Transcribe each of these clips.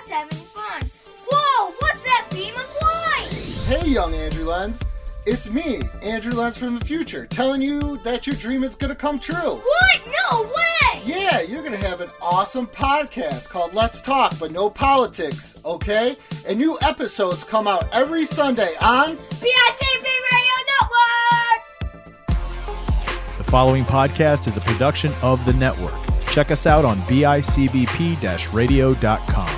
us having fun. Whoa, what's that beam of light? Hey, young Andrew Lenz. It's me, Andrew Lenz from the future, telling you that your dream is going to come true. What? No way! Yeah, you're going to have an awesome podcast called Let's Talk, but no politics, okay? And new episodes come out every Sunday on PICB Radio Network! The following podcast is a production of the network. Check us out on bicbp-radio.com.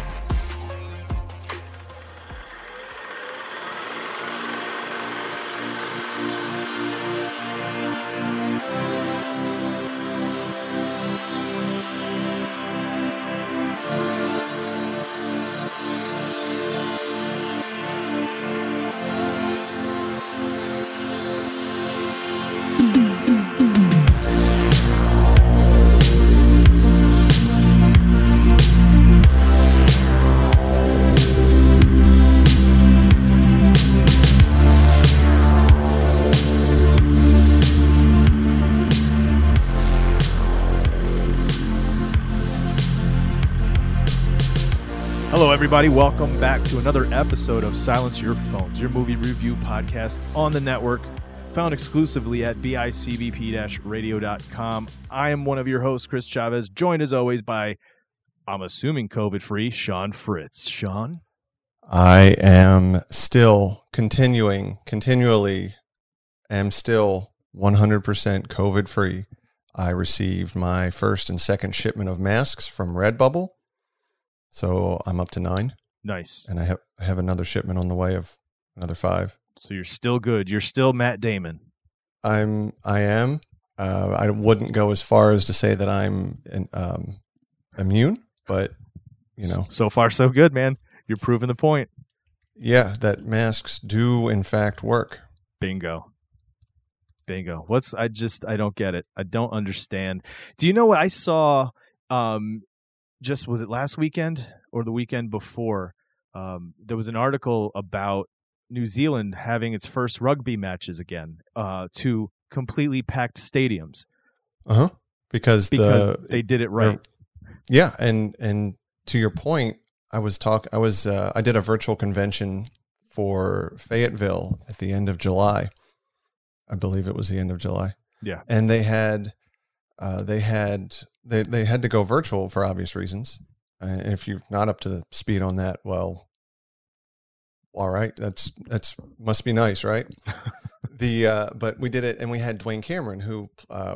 Everybody, welcome back to another episode of Silence Your Phones, your movie review podcast on the network, found exclusively at bicbp-radio.com. I am one of your hosts, Chris Chavez, joined as always by, I'm assuming COVID-free, Sean Fritz. Sean? I am still still 100% COVID-free. I received my first and second shipment of masks from Redbubble. So I'm up to 9. Nice. And I have another shipment on the way of another 5. So you're still good. You're still Matt Damon. I am. I wouldn't go as far as to say that I'm immune, but, you know. So far, so good, man. You're proving the point. Yeah, that masks do, in fact, work. Bingo. I don't get it. I don't understand. Do you know what I saw? Was it last weekend or the weekend before? There was an article about New Zealand having its first rugby matches again to completely packed stadiums. Uh-huh. Because they did it right. Yeah, and to your point, I did a virtual convention for Fayetteville at the end of July. I believe it was the end of July. Yeah. And they had to go virtual for obvious reasons. And if you're not up to the speed on that, well, all right, that's must be nice, right? But we did it, and we had Dwayne Cameron, who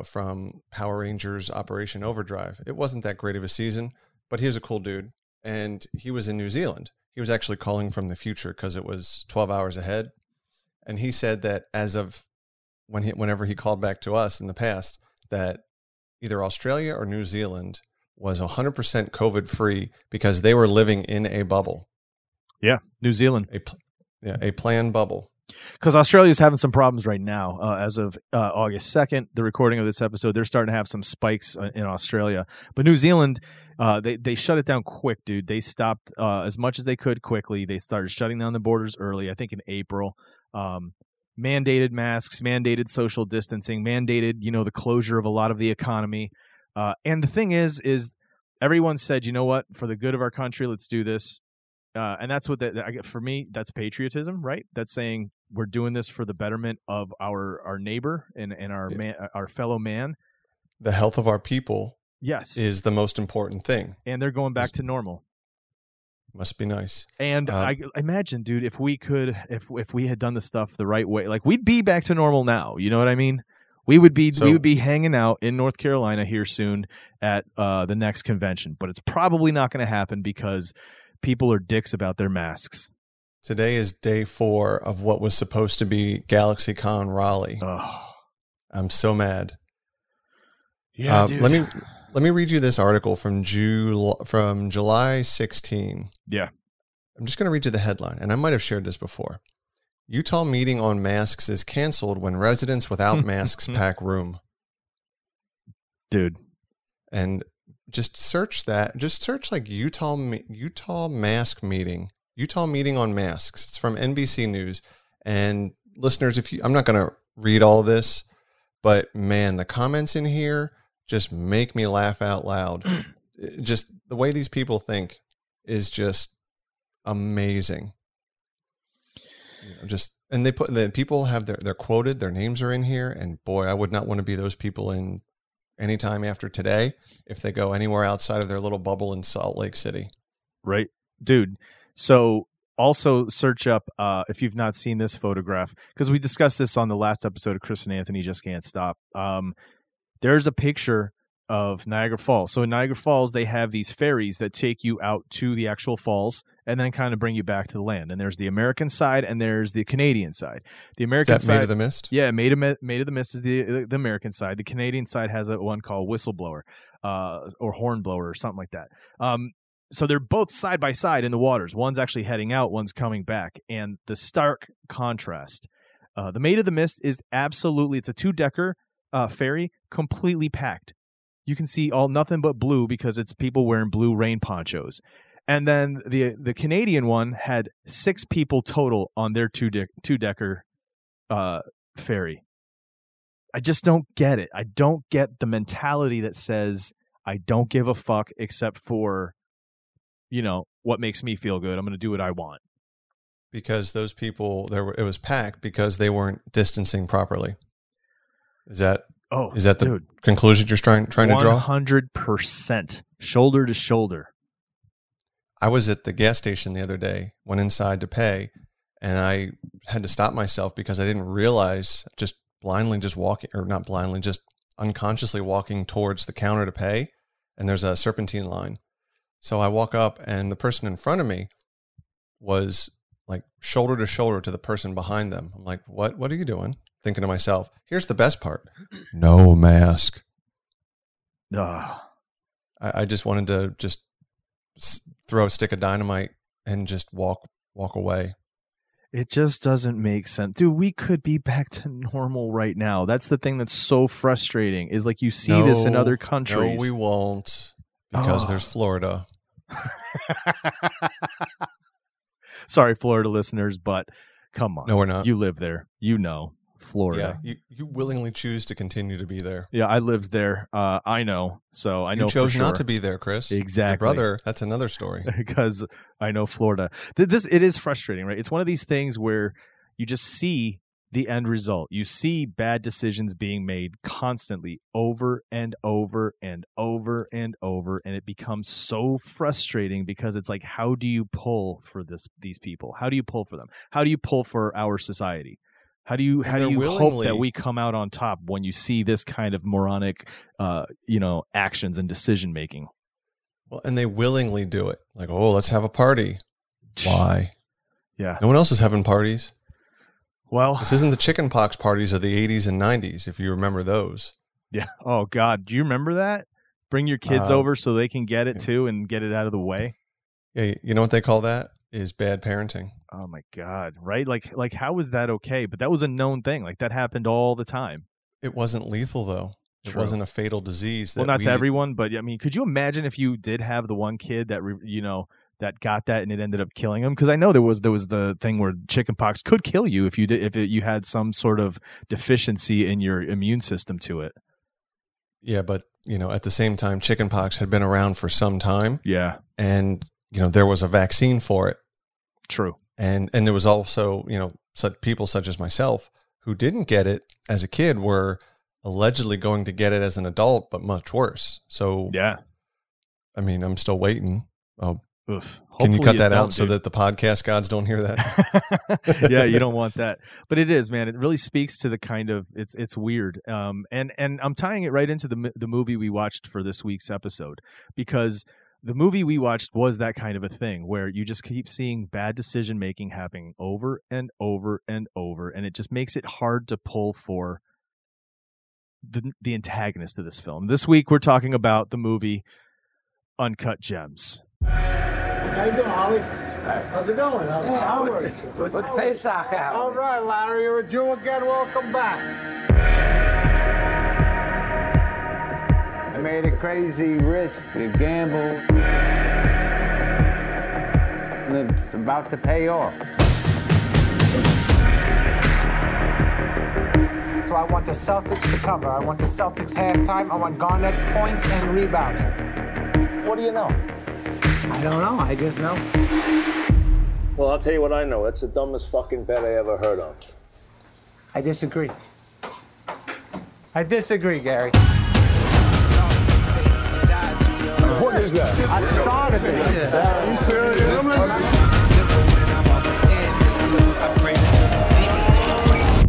from Power Rangers Operation Overdrive. It wasn't that great of a season, but he was a cool dude, and he was in New Zealand. He was actually calling from the future because it was 12 hours ahead, and he said that as of whenever he called back to us in the past that either Australia or New Zealand was 100% COVID-free because they were living in a bubble. Yeah, New Zealand. A planned bubble. Because Australia's having some problems right now. As of August 2nd, the recording of this episode, they're starting to have some spikes in Australia. But New Zealand, they shut it down quick, dude. They stopped as much as they could quickly. They started shutting down the borders early, I think in April. Mandated masks, mandated social distancing, mandated, the closure of a lot of the economy. And the thing is everyone said, you know what, for the good of our country, let's do this. And that's what for me, that's patriotism, right? That's saying we're doing this for the betterment of our neighbor and our fellow man. The health of our people. Yes. Is the most important thing. And they're going back to normal. Must be nice. And I imagine, dude, if we could, if we had done the stuff the right way, like we'd be back to normal now. You know what I mean? We would be hanging out in North Carolina here soon at the next convention, but it's probably not going to happen because people are dicks about their masks. Today is day 4 of what was supposed to be GalaxyCon Raleigh. Oh. I'm so mad. Yeah, dude. Let me read you this article from July 16. Yeah. I'm just going to read you the headline, and I might have shared this before. Utah meeting on masks is canceled when residents without masks pack room. Dude. And just search like Utah mask meeting, Utah meeting on masks. It's from NBC News. And listeners, I'm not going to read all this, but man, the comments in here just make me laugh out loud. Just the way these people think is just amazing. You know, just, and they put, the people have they're quoted, their names are in here, and boy, I would not want to be those people in any time after today if they go anywhere outside of their little bubble in Salt Lake City. Right, dude. So also search up, if you've not seen this photograph, because we discussed this on the last episode of Chris and Anthony Just Can't Stop. There's a picture of Niagara Falls. So in Niagara Falls, they have these ferries that take you out to the actual falls and then kind of bring you back to the land. And there's the American side and there's the Canadian side. The American side, Maid of the Mist? Yeah, Maid of the Mist is the American side. The Canadian side has a one called Whistleblower or Hornblower or something like that. So they're both side by side in the waters. One's actually heading out, one's coming back. And the stark contrast. The Maid of the Mist is absolutely, it's a two-decker ferry, completely packed. You can see all nothing but blue because it's people wearing blue rain ponchos. And then the Canadian one had 6 people total on their two-decker ferry. I just don't get it. I don't get the mentality that says, I don't give a fuck except for, you know, what makes me feel good. I'm going to do what I want. Because those people, it was packed because they weren't distancing properly. Is that the conclusion you're trying to draw? 100%. Shoulder to shoulder. I was at the gas station the other day, went inside to pay, and I had to stop myself because I didn't realize, just unconsciously walking towards the counter to pay, and there's a serpentine line. So I walk up, and the person in front of me was like shoulder to shoulder to the person behind them. I'm like, what are you doing? Thinking to myself, here's the best part. No mask. I just wanted to just throw a stick of dynamite and just walk away. It just doesn't make sense. Dude, we could be back to normal right now. That's the thing that's so frustrating is like you see this in other countries. No, we won't because there's Florida. Sorry, Florida listeners, but come on. No, we're not. You live there. You know. Florida. Yeah, you willingly choose to continue to be there. Yeah, I lived there. I know. So I know you chose for sure not to be there, Chris. Exactly. Your brother, that's another story. Because I know Florida. It is frustrating, right? It's one of these things where you just see the end result. You see bad decisions being made constantly over and over and over and over, and it becomes so frustrating because it's like, how do you pull for these people? How do you pull for them? How do you pull for our society? How do you hope that we come out on top when you see this kind of moronic, actions and decision making? Well, and they willingly do it. Like, let's have a party. Why? Yeah. No one else is having parties. Well, this isn't the chicken pox parties of the 80s and 90s, if you remember those. Yeah. Oh God, do you remember that? Bring your kids over so they can get it too and get it out of the way. Yeah. You know what they call that? Is bad parenting. Oh my God. Right? Like how was that okay? But that was a known thing. Like that happened all the time. It wasn't lethal though. True. It wasn't a fatal disease. Well, not to everyone, but I mean, could you imagine if you did have the one kid that, that got that and it ended up killing him? Cause I know there was the thing where chickenpox could kill you if you had some sort of deficiency in your immune system to it. Yeah. But at the same time, chickenpox had been around for some time. Yeah. And there was a vaccine for it. True. And there was also, such people such as myself who didn't get it as a kid were allegedly going to get it as an adult, but much worse. So, yeah, I mean, I'm still waiting. Oh, oof. Can you cut that out so that the podcast gods don't hear that? Yeah, you don't want that. But it is, man. It really speaks to the kind of it's weird. And I'm tying it right into the movie we watched for this week's episode because the movie we watched was that kind of a thing where you just keep seeing bad decision making happening over and over and over, and it just makes it hard to pull for the antagonist of this film. This week we're talking about the movie Uncut Gems. How you doing, Holly? How's it going? Hey, how are you? Good Pesach out. All right, Larry, you're a Jew again. Welcome back. I made a crazy risk to gamble. And it's about to pay off. So I want the Celtics to cover. I want the Celtics halftime. I want Garnett points and rebounds. What do you know? I don't know. I just know. Well, I'll tell you what I know. That's the dumbest fucking bet I ever heard of. I disagree. I disagree, Gary. What is that? I started this. Yeah. Are you serious?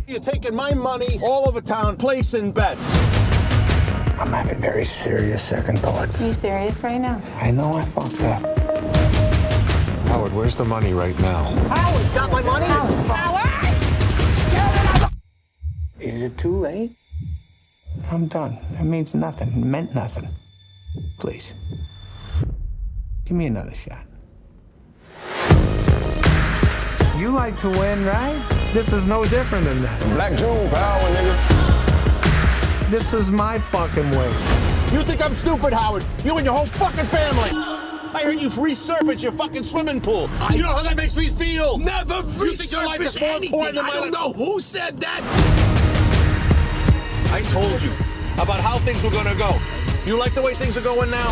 You're taking my money all over town, placing bets. I'm having very serious second thoughts. Are you serious right now? I know I fucked up. Howard, where's the money right now? Howard, got my money? Howard! Is it too late? I'm done. It means nothing. It meant nothing. Please. Give me another shot. You like to win, right? This is no different than that. Black June power, nigga. This is my fucking way. You think I'm stupid, Howard? You and your whole fucking family. I heard you resurface your fucking swimming pool. You know how that makes me feel? Never resurface. You think your life is more important than my life? I don't know who said that. I told you about how things were gonna go. You like the way things are going now?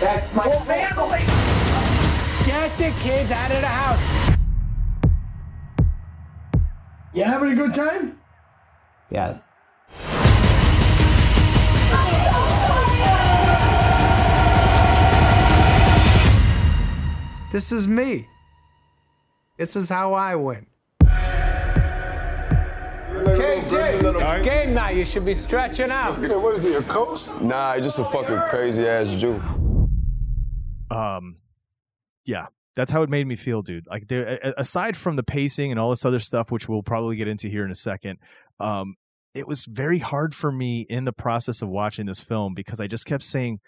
That's my family! Get the kids out of the house! You having a good time? Yes. This is me. This is how I win. KJ, it's game night. You should be stretching out. What is he, a coach? Nah, he's just a fucking crazy-ass Jew. Yeah, that's how it made me feel, dude. Like, aside from the pacing and all this other stuff, which we'll probably get into here in a second, it was very hard for me in the process of watching this film because I just kept saying,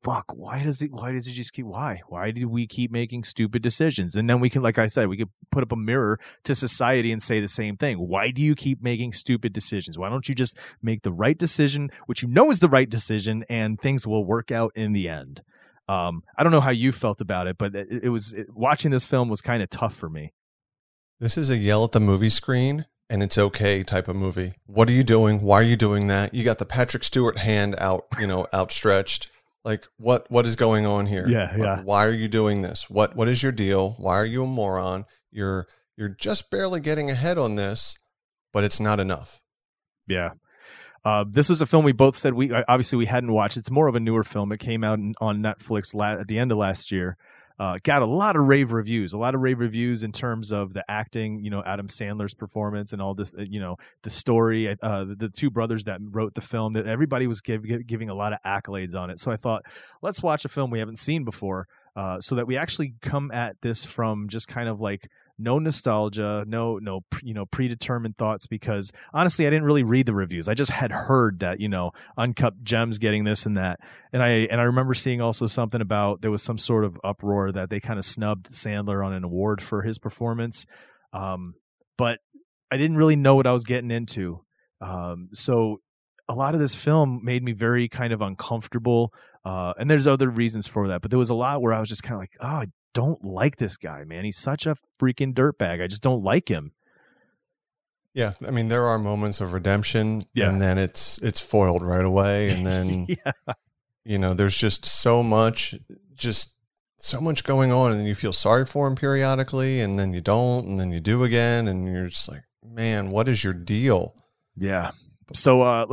fuck, why do we keep making stupid decisions? And then we can, like I said, we could put up a mirror to society and say the same thing. Why do you keep making stupid decisions? Why don't you just make the right decision, which you know is the right decision, and things will work out in the end? I don't know how you felt about it, but watching this film was kind of tough for me. This is a yell at the movie screen and it's okay type of movie. What are you doing? Why are you doing that? You got the Patrick Stewart hand out, outstretched. Like, what is going on here? Yeah, yeah. Why are you doing this? What is your deal? Why are you a moron? You're just barely getting ahead on this, but it's not enough. Yeah. This was a film we both said we hadn't watched. It's more of a newer film. It came out on Netflix at the end of last year. Got a lot of rave reviews in terms of the acting, Adam Sandler's performance and all this, the story, the two brothers that wrote the film, that everybody was giving a lot of accolades on it. So I thought, let's watch a film we haven't seen before so that we actually come at this from just kind of like no nostalgia, no predetermined thoughts, because honestly, I didn't really read the reviews. I just had heard that, Uncut Gems getting this and that. And I remember seeing also something about there was some sort of uproar that they kind of snubbed Sandler on an award for his performance. But I didn't really know what I was getting into. So a lot of this film made me very kind of uncomfortable. And there's other reasons for that, but there was a lot where I was just kind of like, oh, I don't like this guy, man. He's such a freaking dirtbag. I just don't like him. Yeah. I mean, there are moments of redemption and then it's foiled right away. And then, there's just so much going on, and you feel sorry for him periodically, and then you don't, and then you do again. And you're just like, man, what is your deal? Yeah. So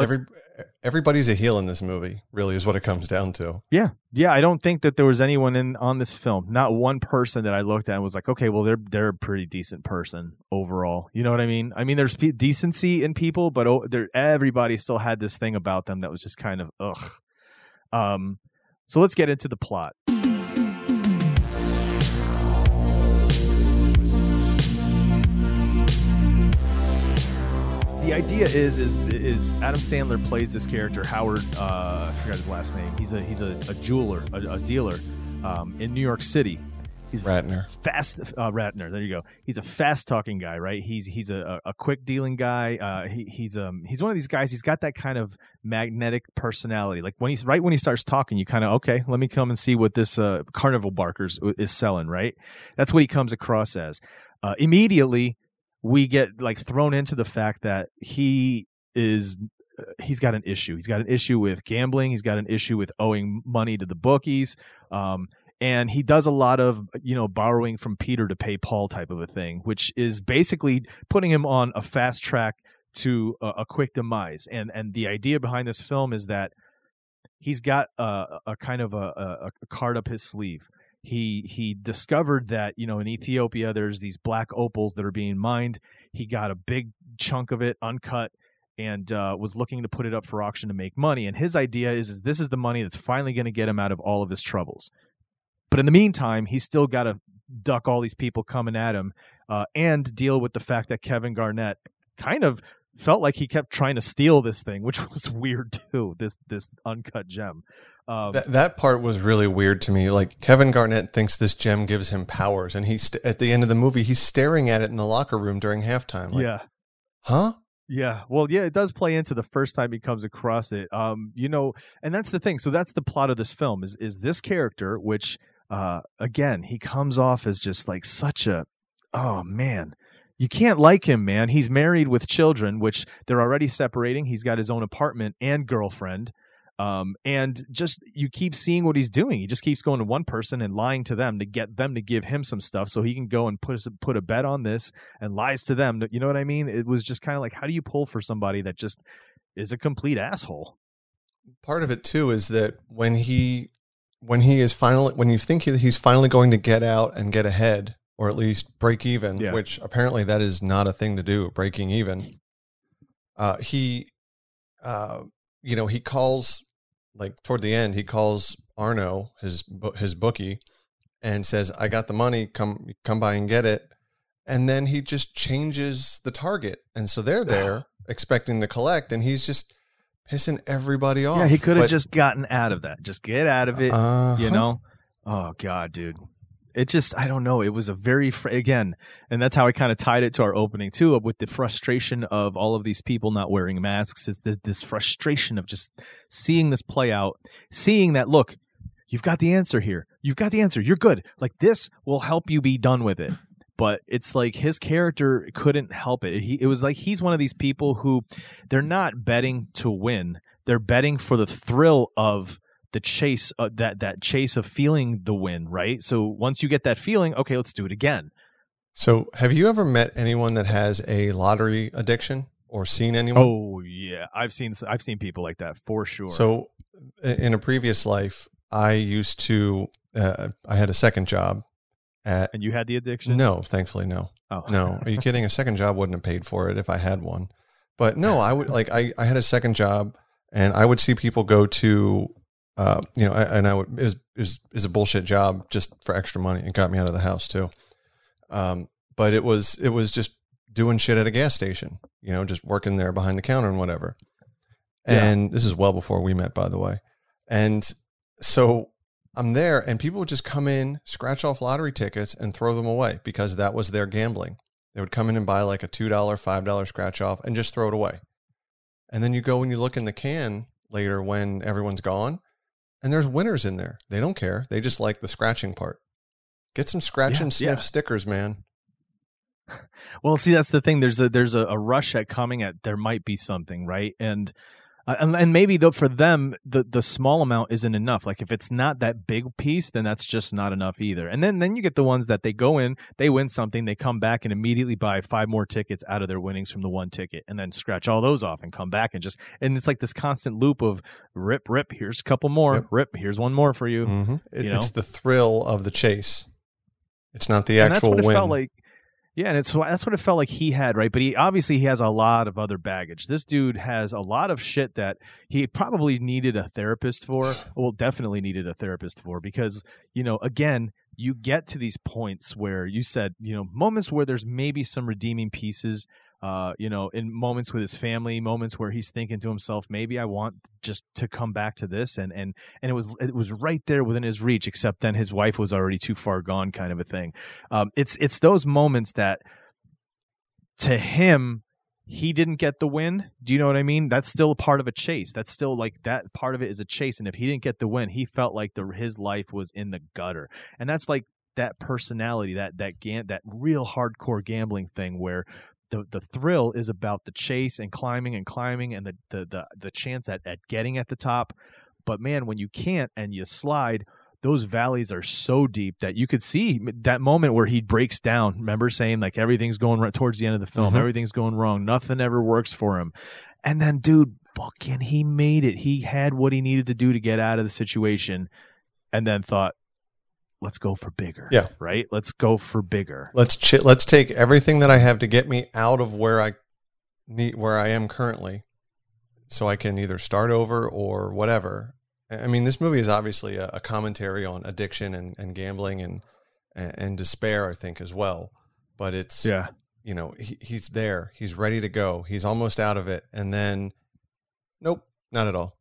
everybody's a heel in this movie, really, is what it comes down to. Yeah. Yeah. I don't think that there was anyone on this film, not one person that I looked at and was like, okay, well, they're a pretty decent person overall. You know what I mean? I mean, there's decency in people, but everybody still had this thing about them that was just kind of ugh. So let's get into the plot. The idea is Adam Sandler plays this character, Howard, I forgot his last name. He's a jeweler, a dealer in New York City. He's Ratner. Ratner, there you go. He's a fast-talking guy, right? He's a quick-dealing guy. He's one of these guys, he's got that kind of magnetic personality. Like, when he starts talking, you kind of, okay, let me come and see what this carnival barkers is selling, right? That's what he comes across as. Immediately, we get like thrown into the fact that he's got an issue. He's got an issue with gambling. He's got an issue with owing money to the bookies. And he does a lot of, you know, borrowing from Peter to pay Paul type of a thing, which is basically putting him on a fast track to a quick demise. And the idea behind this film is that he's got a kind of a card up his sleeve. He discovered that, you know, in Ethiopia, there's these black opals that are being mined. He got a big chunk of it uncut and was looking to put it up for auction to make money. And his idea is this is the money that's finally going to get him out of all of his troubles. But in the meantime, he's still got to duck all these people coming at him and deal with the fact that Kevin Garnett kind of felt like he kept trying to steal this thing, which was weird too, this uncut gem. That part was really weird to me. Like, Kevin Garnett thinks this gem gives him powers, and he's at the end of the movie, he's staring at it in the locker room during halftime. Like, yeah. Huh? Yeah. Well, yeah, it does play into the first time he comes across it. You know, and that's the thing. So that's the plot of this film is this character, which again, he comes off as just like such a, oh man, you can't like him, man. He's married with children, which they're already separating. He's got his own apartment and girlfriend. And just, you keep seeing what he's doing. He just keeps going to one person and lying to them to get them to give him some stuff so he can go and put a bet on this, and lies to them. You know what I mean? It was just kind of like, how do you pull for somebody that just is a complete asshole? Part of it too is that when you think he's finally going to get out and get ahead, or at least break even, yeah, which apparently that is not a thing to do, breaking even. He calls, like toward the end, he calls Arno, his bookie, and says, I got the money, come by and get it. And then he just changes the target. And so they're there expecting to collect, and he's just pissing everybody off. Yeah, he could have just gotten out of that. Just get out of it, you know? Oh, God, dude. It just, I don't know. It was a very, again, and that's how I kind of tied it to our opening too, with the frustration of all of these people not wearing masks. It's this frustration of just seeing this play out, seeing that, look, you've got the answer here. You've got the answer. You're good. Like, this will help you be done with it. But it's like his character couldn't help it. It was like he's one of these people who they're not betting to win. They're betting for the thrill of the chase, that chase of feeling the win, right? So once you get that feeling, okay, let's do it again. So have you ever met anyone that has a lottery addiction or seen anyone? Oh yeah, I've seen people like that for sure. So in a previous life, I used to, I had a second job at, and you had the addiction? No, thankfully, no. Oh, no, are you kidding? A second job wouldn't have paid for it if I had one. But no, I would like, I had a second job, and I would see people go to, it was a bullshit job just for extra money. It got me out of the house too. But it was just doing shit at a gas station, you know, just working there behind the counter and whatever. And this is well before we met, by the way. And so I'm there, and people would just come in, scratch off lottery tickets and throw them away because that was their gambling. They would come in and buy like a $2, $5 scratch off and just throw it away. And then you go and you look in the can later when everyone's gone, and there's winners in there. They don't care. They just like the scratching part. Get some scratch and sniff stickers, man. Well, see, that's the thing. There's a rush at coming at there might be something, right? And maybe though for them the small amount isn't enough. Like if it's not that big piece, then that's just not enough either. And then you get the ones that they go in, they win something, they come back and immediately buy 5 more tickets out of their winnings from the one ticket, and then scratch all those off and come back and it's like this constant loop of rip. Here's a couple more. Yep. Rip. Here's one more for you. Mm-hmm. It's the thrill of the chase. It's not the actual win. That's what it felt like. Yeah, and that's what it felt like he had, right? But he obviously has a lot of other baggage. This dude has a lot of shit that he probably needed a therapist for. Well, definitely needed a therapist for, because, you know, again, you get to these points where you said, you know, moments where there's maybe some redeeming pieces, you know, in moments with his family, moments where he's thinking to himself, maybe I want just to come back to this. And it was right there within his reach, except then his wife was already too far gone, kind of a thing. It's those moments that to him, he didn't get the win. Do you know what I mean? That's still a part of a chase. That's still like that part of it is a chase. And if he didn't get the win, he felt like his life was in the gutter. And that's like that personality, that real hardcore gambling thing where the thrill is about the chase and climbing and the chance at getting at the top. But man, when you can't and you slide, those valleys are so deep that you could see that moment where he breaks down. Remember saying like everything's going right towards the end of the film, everything's going wrong. Nothing ever works for him. And then dude, fucking, he made it. He had what he needed to do to get out of the situation and then thought, let's go for bigger. Yeah. Right. Let's go for bigger. Let's take everything that I have to get me out of where I need, where I am currently, so I can either start over or whatever. I mean, this movie is obviously a commentary on addiction and gambling and despair, I think, as well. But it's, yeah, you know, he's there, he's ready to go, he's almost out of it, and then, nope, not at all.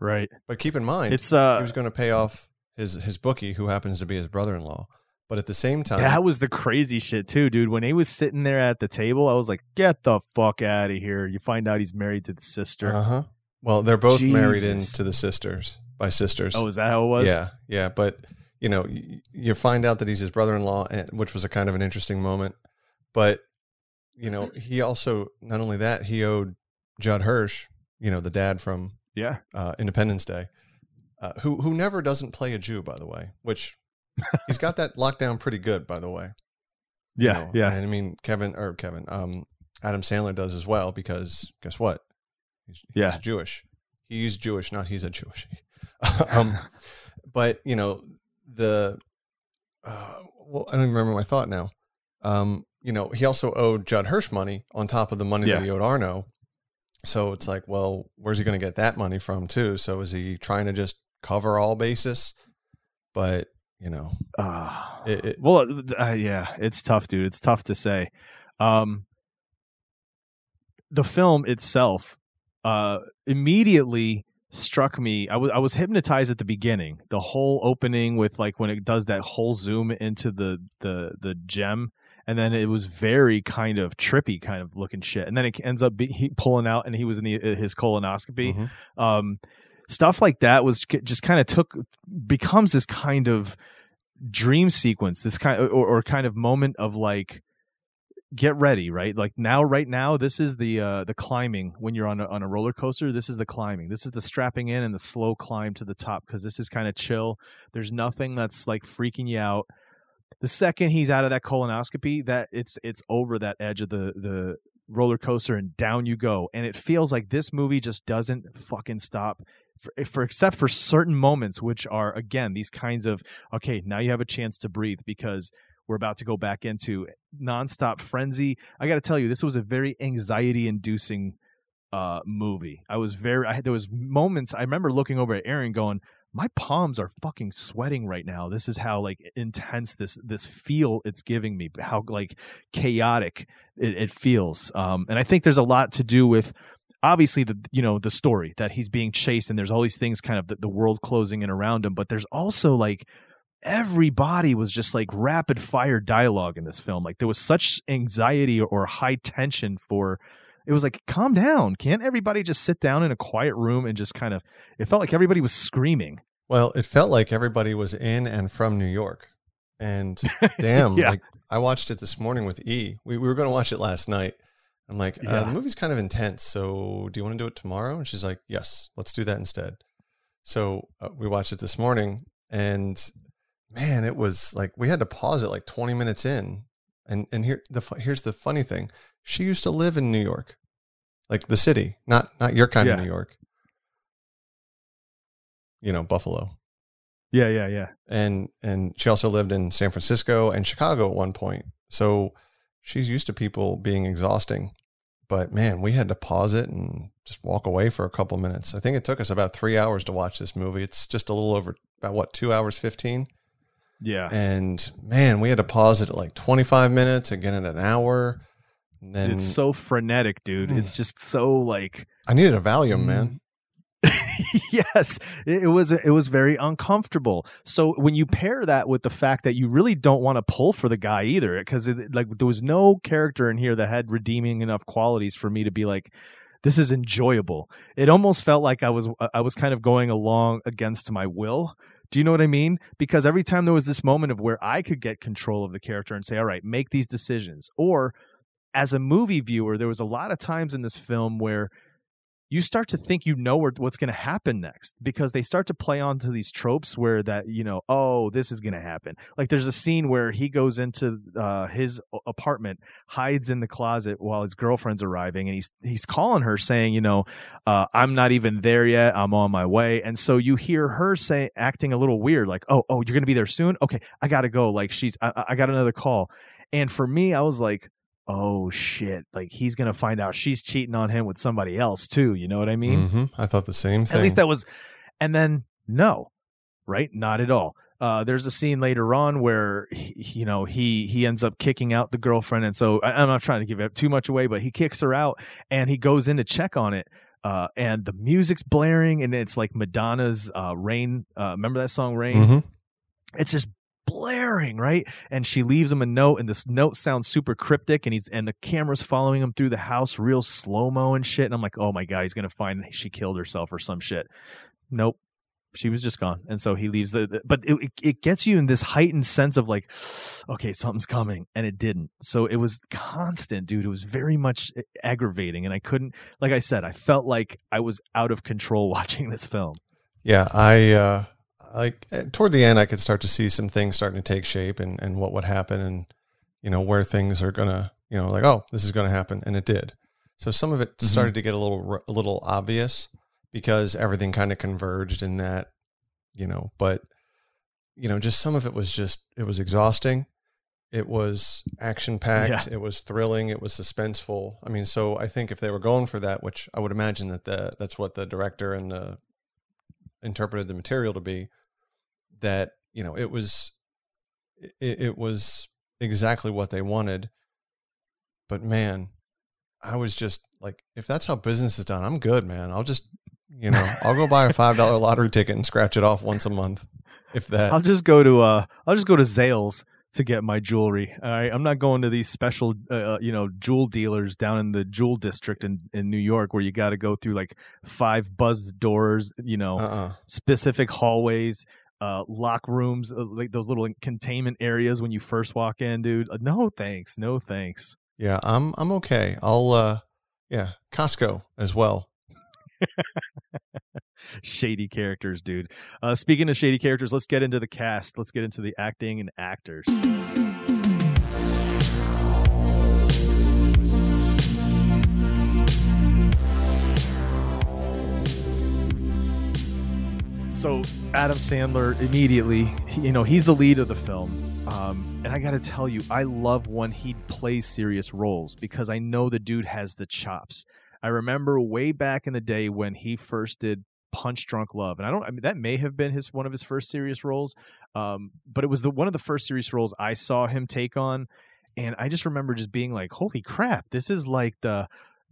Right. But keep in mind, it's he was going to pay off his bookie, who happens to be his brother-in-law. But at the same time, that was the crazy shit too, dude. When he was sitting there at the table, I was like, get the fuck out of here. You find out he's married to the sister. Uh-huh. Well, they're both married into the sisters by sisters. Oh, is that how it was? Yeah. Yeah. But you know, you find out that he's his brother-in-law, which was a kind of an interesting moment, but you know, he also, not only that, he owed Judd Hirsch, you know, the dad from Independence Day, who never doesn't play a Jew, by the way, which he's got that locked down pretty good, by the way. Yeah. You know, yeah. And I mean, Adam Sandler does as well, because guess what? He's Jewish. He's Jewish, not he's a Jewish. But you know, I don't even remember my thought now. You know, he also owed Judd Hirsch money on top of the money that he owed Arno. So it's like, well, where's he going to get that money from too? So is he trying to just cover all bases? But you know, it's tough, dude. It's tough to say. The film itself immediately struck me. I was hypnotized at the beginning. The whole opening with like when it does that whole zoom into the gem, and then it was very kind of trippy kind of looking shit. And then it ends up pulling out, and he was in his colonoscopy. Mm-hmm. Stuff like that was just kind of becomes this kind of dream sequence, this kind of, or kind of moment of like, get ready, right? Like now, right now, this is the climbing. When you're on a roller coaster, this is the climbing. This is the strapping in and the slow climb to the top, because this is kind of chill. There's nothing that's like freaking you out. The second he's out of that colonoscopy, that it's over that edge of the roller coaster and down you go. And it feels like this movie just doesn't fucking stop. Except for certain moments, which are again these kinds of, okay, now you have a chance to breathe because we're about to go back into nonstop frenzy. I got to tell you, this was a very anxiety-inducing movie. There was moments I remember looking over at Aaron going, my palms are fucking sweating right now. This is how like intense this feel it's giving me, how like chaotic it feels. And I think there's a lot to do with, obviously, the story that he's being chased, and there's all these things kind of the world closing in around him. But there's also like, everybody was just like rapid fire dialogue in this film. Like there was such anxiety or high tension it was like, calm down. Can't everybody just sit down in a quiet room and just kind of, it felt like everybody was screaming. Well, it felt like everybody was in and from New York, and damn, like I watched it this morning with E. We were going to watch it last night. I'm like, the movie's kind of intense. So do you want to do it tomorrow? And she's like, yes, let's do that instead. So we watched it this morning, and man, it was like we had to pause it like 20 minutes in, and here's the funny thing: she used to live in New York, like the city, not your kind of New York. You know, Buffalo. Yeah. And she also lived in San Francisco and Chicago at one point, so she's used to people being exhausting. But man, we had to pause it and just walk away for a couple minutes. I think it took us about 3 hours to watch this movie. It's just a little over about 2 hours 15. Yeah. And man, we had to pause it at like 25 minutes, again at an hour. And then it's so frenetic, dude. It's just so like, I needed a Valium, man. Yes. It was very uncomfortable. So when you pair that with the fact that you really don't want to pull for the guy either, because like there was no character in here that had redeeming enough qualities for me to be like, this is enjoyable. It almost felt like I was kind of going along against my will. Do you know what I mean? Because every time there was this moment of where I could get control of the character and say, all right, make these decisions. Or as a movie viewer, there was a lot of times in this film where you start to think you know what's going to happen next, because they start to play onto these tropes where that, you know, oh, this is going to happen. Like there's a scene where he goes into his apartment, hides in the closet while his girlfriend's arriving, and he's calling her saying, you know, I'm not even there yet. I'm on my way. And so you hear her say, acting a little weird, like, oh, you're going to be there soon. Okay, I got to go. Like I got another call. And for me, I was like, oh shit, like he's going to find out she's cheating on him with somebody else too. You know what I mean? Mm-hmm. I thought the same thing. At least that was, and then no, right? Not at all. There's a scene later on where, he ends up kicking out the girlfriend. And so I'm not trying to give it too much away, but he kicks her out and he goes in to check on it. And the music's blaring and it's like Madonna's Rain. Remember that song, Rain? Mm-hmm. It's just blaring, right? And she leaves him a note, and this note sounds super cryptic, and the camera's following him through the house real slow-mo and shit, and I'm like, oh my god, he's gonna find she killed herself or some shit. Nope, she was just gone. And so he leaves but it gets you in this heightened sense of like, okay, something's coming, and it didn't. So it was constant, dude. It was very much aggravating, and I couldn't, like I said, I felt like I was out of control watching this film. Yeah, I like toward the end, I could start to see some things starting to take shape and what would happen, and, you know, where things are going to, you know, like, oh, this is going to happen. And it did. So some of it mm-hmm. started to get a little obvious because everything kind of converged in that, you know, but, you know, just some of it was just, it was exhausting. It was action packed. Yeah. It was thrilling. It was suspenseful. I mean, so I think if they were going for that, which I would imagine that that's what the director and the interpreted the material to be, that, you know, it was exactly what they wanted. But man, I was just like, if that's how business is done, I'm good, man. I'll just, you know, I'll go buy a $5 lottery ticket and scratch it off once a month, if that. I'll just go to Zales to get my jewelry. All right, I'm not going to these special, jewel dealers down in the jewel district in New York, where you got to go through like 5 buzzed doors, specific hallways, lock rooms, like those little containment areas when you first walk in, dude. No thanks. Yeah, I'm okay. I'll Costco as well. Shady characters, dude. Speaking of shady characters, let's get into the cast. Let's get into the acting and actors. So Adam Sandler, immediately, you know, he's the lead of the film. And I got to tell you, I love when he plays serious roles, because I know the dude has the chops. I remember way back in the day when he first did Punch Drunk Love, and that may have been one of his first serious roles, but it was one of the first serious roles I saw him take on, and I just remember just being like, holy crap, this is like the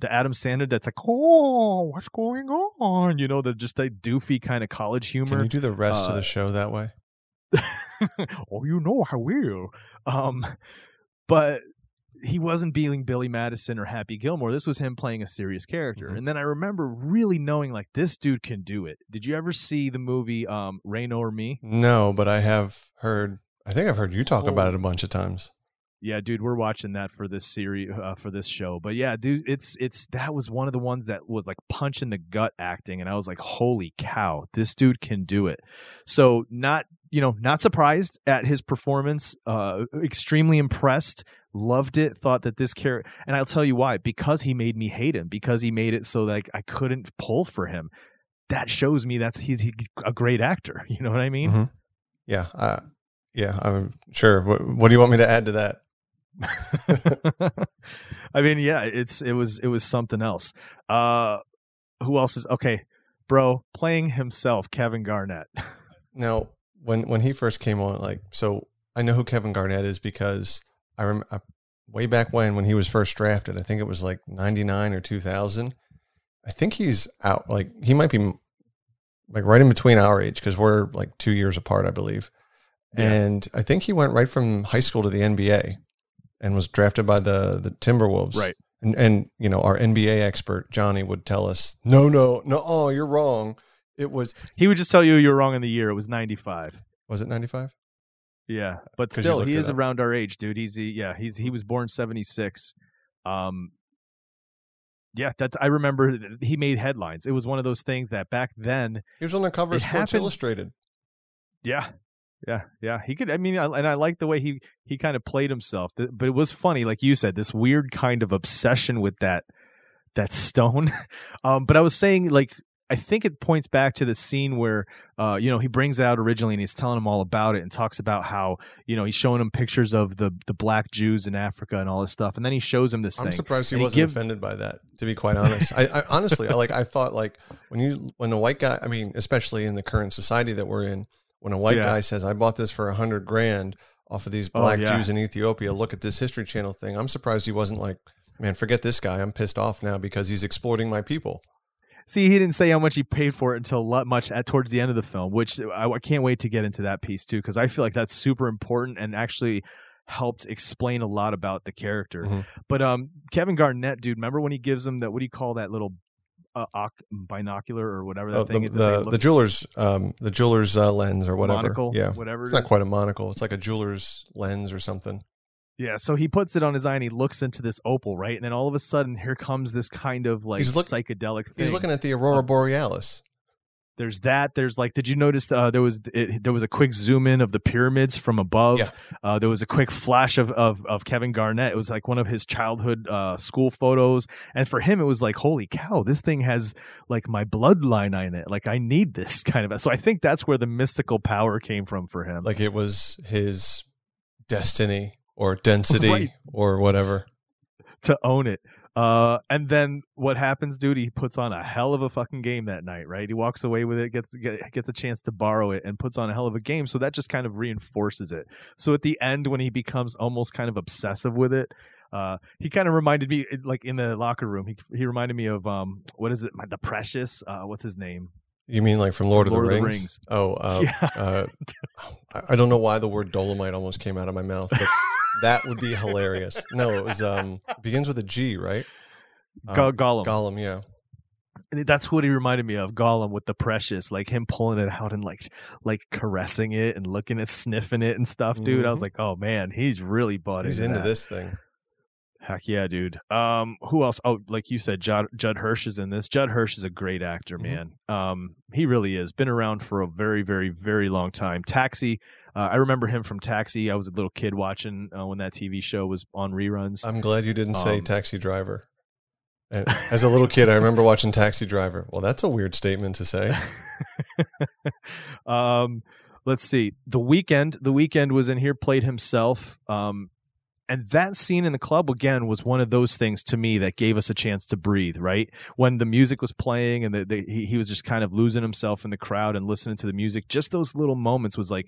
Adam Sandler that's like, oh, what's going on, you know, that doofy kind of college humor. Can you do the rest of the show that way? Oh, you know, I will. But he wasn't being Billy Madison or Happy Gilmore. This was him playing a serious character. Mm-hmm. And then I remember really knowing, like, this dude can do it. Did you ever see the movie Raino or Me? No, but I think I've heard you talk about it a bunch of times. Yeah, dude, we're watching that for this series, for this show. But yeah, dude, it's that was one of the ones that was like punch in the gut acting. And I was like, holy cow, this dude can do it. So not surprised at his performance, extremely impressed. Loved it, thought that this character, and I'll tell you why, because he made me hate him, because he made it so like I couldn't pull for him. That shows me he's a great actor. You know what I mean? Mm-hmm. Yeah, I'm sure. What do you want me to add to that? I mean, yeah, it was something else. Who else is okay, bro? Playing himself, Kevin Garnett. Now, when he first came on, like, so I know who Kevin Garnett is because I remember way back when he was first drafted, I think it was like 99 or 2000. I think he's out, like he might be like right in between our age, because we're like 2 years apart, I believe. Yeah. And I think he went right from high school to the NBA and was drafted by the Timberwolves. Right. And you know, our NBA expert, Johnny, would tell us, no, oh, you're wrong. He would just tell you you're wrong in the year. It was 95. Was it 95? Yeah, but still, he is around our age, dude. He was born 76. Yeah, that's, I remember he made headlines. It was one of those things that back then he was on the cover of Sports Illustrated. Yeah. Yeah. Yeah. He could, I mean, and I like the way he kind of played himself, but it was funny. Like you said, this weird kind of obsession with that stone. But I was saying, like, I think it points back to the scene where, he brings out originally and he's telling him all about it and talks about how, he's showing him pictures of the black Jews in Africa and all this stuff. And then he shows him this thing. I'm surprised he wasn't offended by that, to be quite honest. I honestly, I thought, like, when a white guy, I mean, especially in the current society that we're in, when a white guy says, I bought this for $100,000 off of these black Jews in Ethiopia, look at this History Channel thing. I'm surprised he wasn't like, man, forget this guy. I'm pissed off now because he's exploiting my people. See, he didn't say how much he paid for it until towards the end of the film, which I can't wait to get into that piece too, because I feel like that's super important and actually helped explain a lot about the character. Mm-hmm. But Kevin Garnett, dude, remember when he gives him that, what do you call that little binocular or whatever that thing is? The jeweler's lens or whatever. Monocle, yeah, whatever. It's not quite a monocle. It's like a jeweler's lens or something. Yeah, so he puts it on his eye and he looks into this opal, right? And then all of a sudden, here comes this kind of like psychedelic thing. He's looking at the Aurora Borealis. There's that. There's like, did you notice there was a quick zoom in of the pyramids from above? Yeah. There was a quick flash of Kevin Garnett. It was like one of his childhood school photos. And for him, it was like, holy cow, this thing has like my bloodline in it. Like I need this kind of. So I think that's where the mystical power came from for him. Like it was his destiny. Or density, right. Or whatever. To own it. And then what happens, dude, he puts on a hell of a fucking game that night, right? He walks away with it, gets a chance to borrow it, and puts on a hell of a game. So that just kind of reinforces it. So at the end, when he becomes almost kind of obsessive with it, he kind of reminded me, like in the locker room, he reminded me of, what is it, the Precious, what's his name? You mean like from Lord of the Rings? Oh, yeah. I don't know why the word Dolomite almost came out of my mouth, but... That would be hilarious. No, it was begins with a G, right? Gollum. Gollum, yeah. That's what he reminded me of, Gollum with the Precious, like him pulling it out and like caressing it and looking at sniffing it and stuff, dude. Mm-hmm. I was like, oh man, he's really bought into this thing. Heck yeah, dude. Who else? Oh, like you said, Judd Hirsch is in this. Judd Hirsch is a great actor, man. He really is. Been around for a very, very, very long time. Taxi. I remember him from Taxi. I was a little kid watching when that TV show was on reruns. I'm glad you didn't say Taxi Driver. And as a little kid, I remember watching Taxi Driver. Well, that's a weird statement to say. Let's see. The Weeknd. The Weeknd was in here, played himself. And that scene in the club, again, was one of those things to me that gave us a chance to breathe, right? When the music was playing and he was just kind of losing himself in the crowd and listening to the music, just those little moments was like,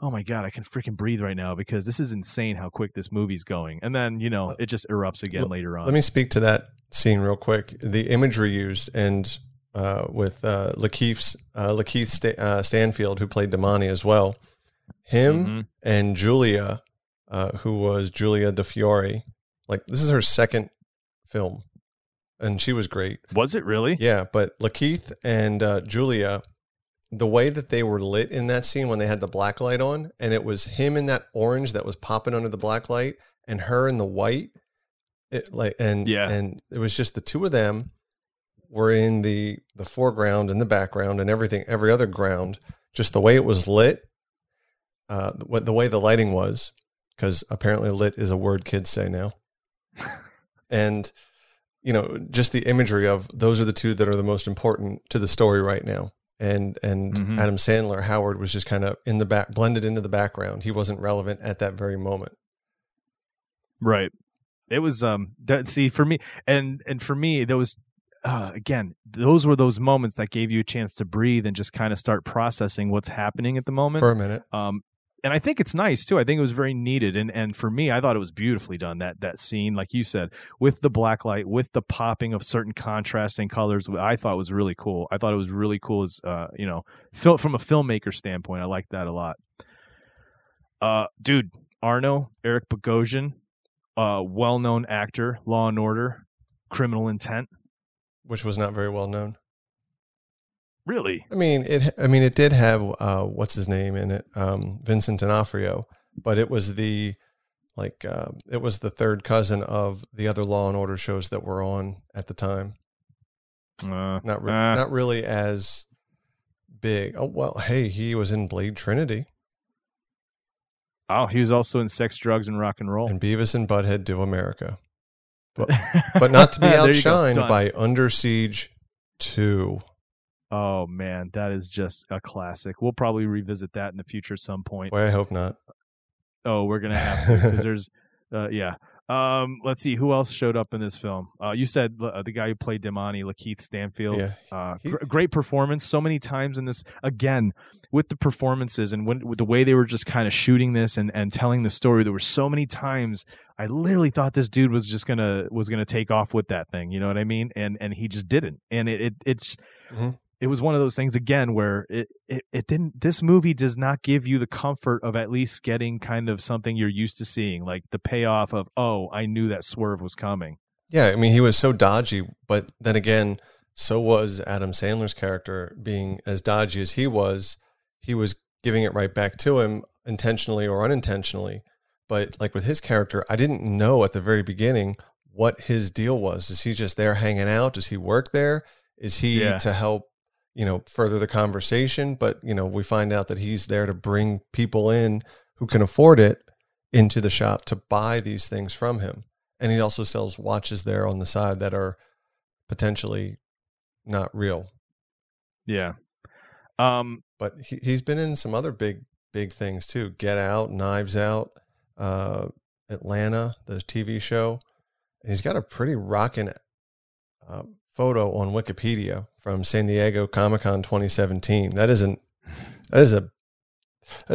oh my God, I can freaking breathe right now because this is insane how quick this movie's going. And then, it just erupts again later on. Let me speak to that scene real quick. The imagery used and with Lakeith Stanfield, who played Damani as well, him and Julia... who was Julia De Fiore. Like, this is her second film, and she was great. Was it really? Yeah, but Lakeith and Julia, the way that they were lit in that scene when they had the black light on, and it was him in that orange that was popping under the black light, and her in the white, and it was just the two of them were in the foreground and the background and everything, every other ground, just the way it was lit, the way the lighting was. Because apparently lit is a word kids say now. And, just the imagery of those are the two that are the most important to the story right now. And Adam Sandler, Howard, was just kind of in the back, blended into the background. He wasn't relevant at that very moment. Right. It was, for me, and for me, there was, again, those were those moments that gave you a chance to breathe and just kind of start processing what's happening at the moment. For a minute. And I think it's nice too. I think it was very needed. And for me, I thought it was beautifully done. That scene, like you said, with the black light, with the popping of certain contrasting colors, I thought was really cool. I thought it was really cool as, from a filmmaker standpoint, I liked that a lot. Dude, Arno, Eric Bogosian, well-known actor, Law and Order, Criminal Intent. Which was not very well known. Really? I mean, it did have what's his name in it, Vincent D'Onofrio, but it was the Like it was the third cousin of the other Law and Order shows that were on at the time. Not really as big. Oh, well, hey, he was in Blade Trinity. Oh, he was also in Sex, Drugs, and Rock and Roll. And Beavis and Butthead Do America. But not to be outshined by Under Siege 2. Oh, man, that is just a classic. We'll probably revisit that in the future at some point. Boy, I hope not. Oh, we're going to have to, because there's, yeah. Let's see, who else showed up in this film? You said the guy who played Demani, Lakeith Stanfield. Yeah. Great performance so many times in this. Again, with the performances and with the way they were just kind of shooting this and telling the story, there were so many times I literally thought this dude was just gonna take off with that thing. You know what I mean? And he just didn't. And it's mm-hmm. It was one of those things again where it didn't. This movie does not give you the comfort of at least getting kind of something you're used to seeing, like the payoff of, oh, I knew that swerve was coming. Yeah, I mean, he was so dodgy, but then again, so was Adam Sandler's character being as dodgy as he was. He was giving it right back to him, intentionally or unintentionally. But like with his character, I didn't know at the very beginning what his deal was. Is he just there hanging out? Does he work there? Is he to help, you know, further the conversation? But, you know, we find out that he's there to bring people in who can afford it into the shop to buy these things from him. And he also sells watches there on the side that are potentially not real. Yeah. But he's been in some other big things too. Get Out, Knives Out, Atlanta, the TV show. And he's got a pretty rocking photo on Wikipedia from San Diego Comic-Con 2017. That is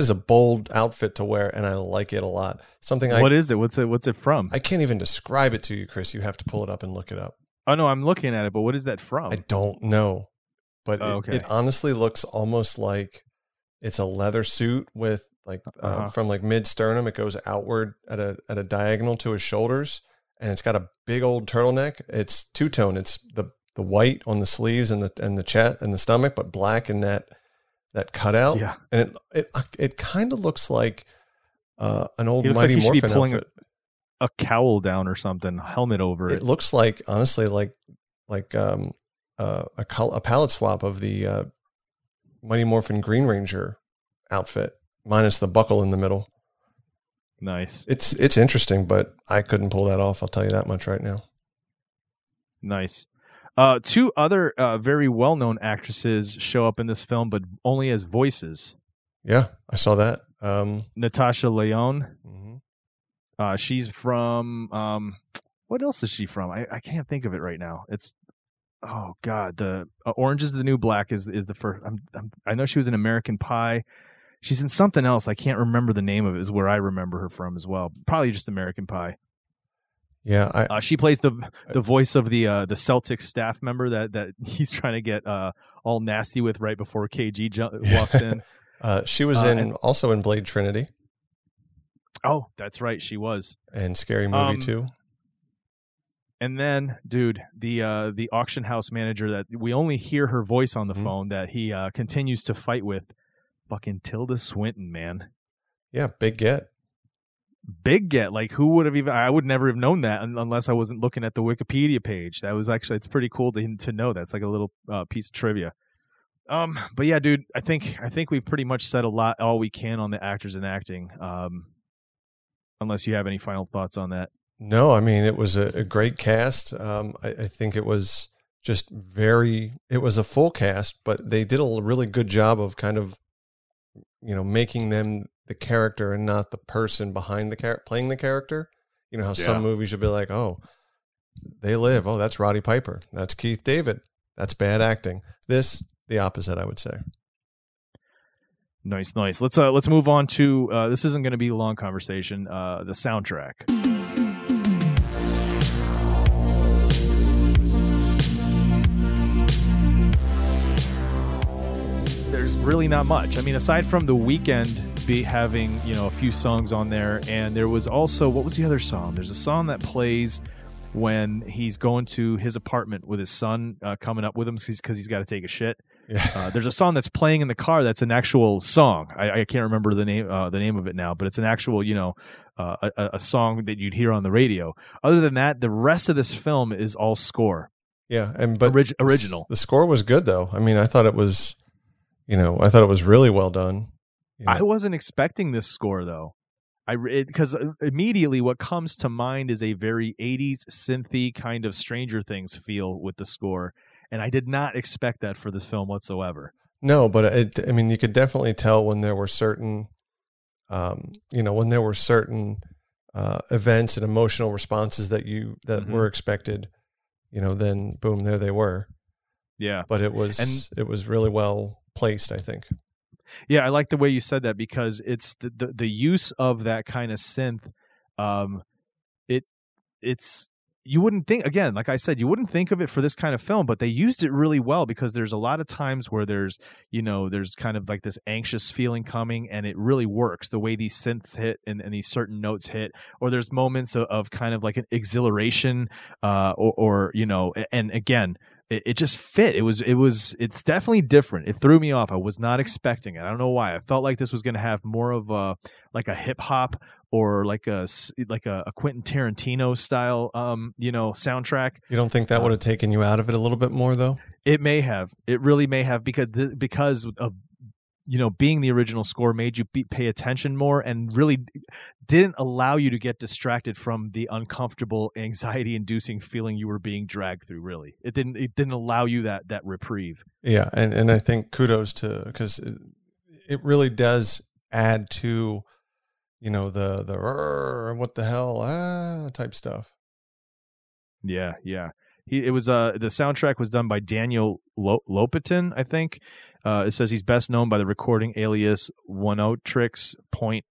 a bold outfit to wear, and I like it a lot. What is it? What's it from? I can't even describe it to you, Chris. You have to pull it up and look it up. Oh no, I'm looking at it, but what is that from? I don't know. But it honestly looks almost like it's a leather suit with like from like mid sternum, it goes outward at a diagonal to his shoulders, and it's got a big old turtleneck. It's two tone. It's the white on the sleeves and the chest and the stomach, but black in that cutout. Yeah, and it kind of looks like an old Mighty Morphin outfit. It looks like he should be pulling a cowl down or something, helmet over it. It looks like honestly a palette swap of the Mighty Morphin Green Ranger outfit, minus the buckle in the middle. Nice. It's interesting, but I couldn't pull that off. I'll tell you that much right now. Nice. Two other very well-known actresses show up in this film, but only as voices. Yeah, I saw that. Natasha Lyonne. Mm-hmm. She's from... what else is she from? I can't think of it right now. It's... Oh God! The Orange is the New Black is the first. I know she was in American Pie. She's in something else. I can't remember the name of it. Is where I remember her from as well. Probably just American Pie. Yeah, she plays the voice of the Celtics staff member that he's trying to get all nasty with right before KG walks in. She was also in Blade Trinity. Oh, that's right, she was. And Scary Movie 2. And then, dude, the auction house manager that we only hear her voice on the phone that he continues to fight with, fucking Tilda Swinton, man. Yeah, big get. Like, who would have even? I would never have known that unless I wasn't looking at the Wikipedia page. That was actually, it's pretty cool to know. That's like a little piece of trivia. But yeah, dude, I think we've pretty much said all we can on the actors and acting. Unless you have any final thoughts on that. No, I mean, it was a great cast. I think it was just it was a full cast, but they did a really good job of kind of, you know, making them the character and not the person behind the character, playing the character. You know, how some movies would be like, oh, they live. Oh, that's Roddy Piper. That's Keith David. That's bad acting. This, the opposite, I would say. Nice. Let's move on to, this isn't going to be a long conversation, the soundtrack. There's really not much. I mean, aside from The Weeknd having, you know, a few songs on there, and there was also, what was the other song? There's a song that plays when he's going to his apartment with his son coming up with him because he's got to take a shit. Yeah. There's a song that's playing in the car that's an actual song. I can't remember the name of it now, but it's an actual, you know, a song that you'd hear on the radio. Other than that, the rest of this film is all score. Yeah, and but original. The score was good though. I mean, I thought it was, you know, I thought it was really well done. You know? I wasn't expecting this score though. Because immediately what comes to mind is a very 80s synthy kind of Stranger Things feel with the score, and I did not expect that for this film whatsoever. No, but I mean, you could definitely tell when there were certain, events and emotional responses that were expected. You know, then boom, there they were. Yeah, but it was really well placed, I think. Yeah, I like the way you said that, because it's the use of that kind of synth. It's you wouldn't think, again, like I said, you wouldn't think of it for this kind of film, but they used it really well, because there's a lot of times where there's kind of like this anxious feeling coming, and it really works the way these synths hit and these certain notes hit, or there's moments of kind of like an exhilaration, and again, it just fit. It's definitely different. It threw me off. I was not expecting it. I don't know why. I felt like this was going to have more of a, like a hip hop or like a Quentin Tarantino style, soundtrack. You don't think that would have taken you out of it a little bit more though? It may have, it really may have, because of, you know, being the original score made you pay attention more, and really didn't allow you to get distracted from the uncomfortable, anxiety inducing feeling you were being dragged through. Really. It didn't allow you that reprieve. Yeah. And I think kudos to, cause it really does add to, you know, the what the hell type stuff. Yeah. Yeah. The soundtrack was done by Daniel Lopatin, I think. It says he's best known by the recording alias Oneotrix Point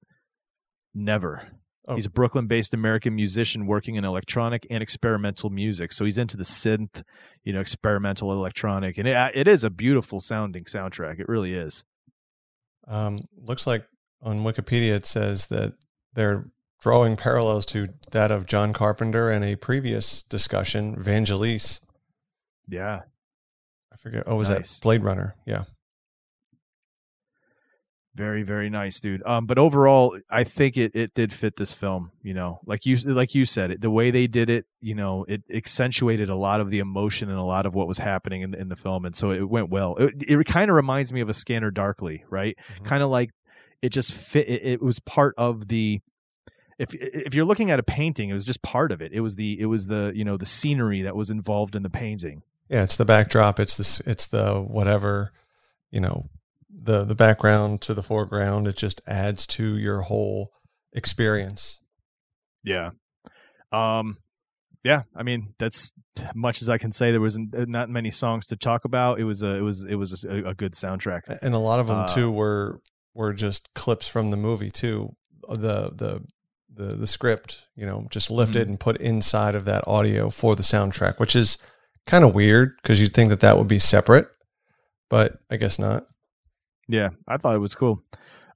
Never. Oh. He's a Brooklyn-based American musician working in electronic and experimental music. So he's into the synth, you know, experimental electronic, and it is a beautiful sounding soundtrack. It really is. Looks like on Wikipedia it says that they're drawing parallels to that of John Carpenter and a previous discussion, Vangelis. Yeah. I forget. Oh, was nice. That Blade Runner? Yeah. Very, very nice, dude. But overall, I think it did fit this film, you know, like you said, the way they did it, you know, it accentuated a lot of the emotion and a lot of what was happening in the film. And so it went well. It kind of reminds me of A Scanner Darkly, right? Mm-hmm. Kind of like it just fit. It was part of the, if you're looking at a painting, it was just part of it. It was the, you know, the scenery that was involved in the painting. Yeah, it's the backdrop. It's the whatever, you know, the background to the foreground. It just adds to your whole experience. Yeah, yeah. I mean, that's much as I can say. There was not many songs to talk about. It was a good soundtrack, and a lot of them too were just clips from the movie too. The script, you know, just lifted and put inside of that audio for the soundtrack, which is kind of weird, because you'd think that would be separate, but I guess not. Yeah, I thought it was cool.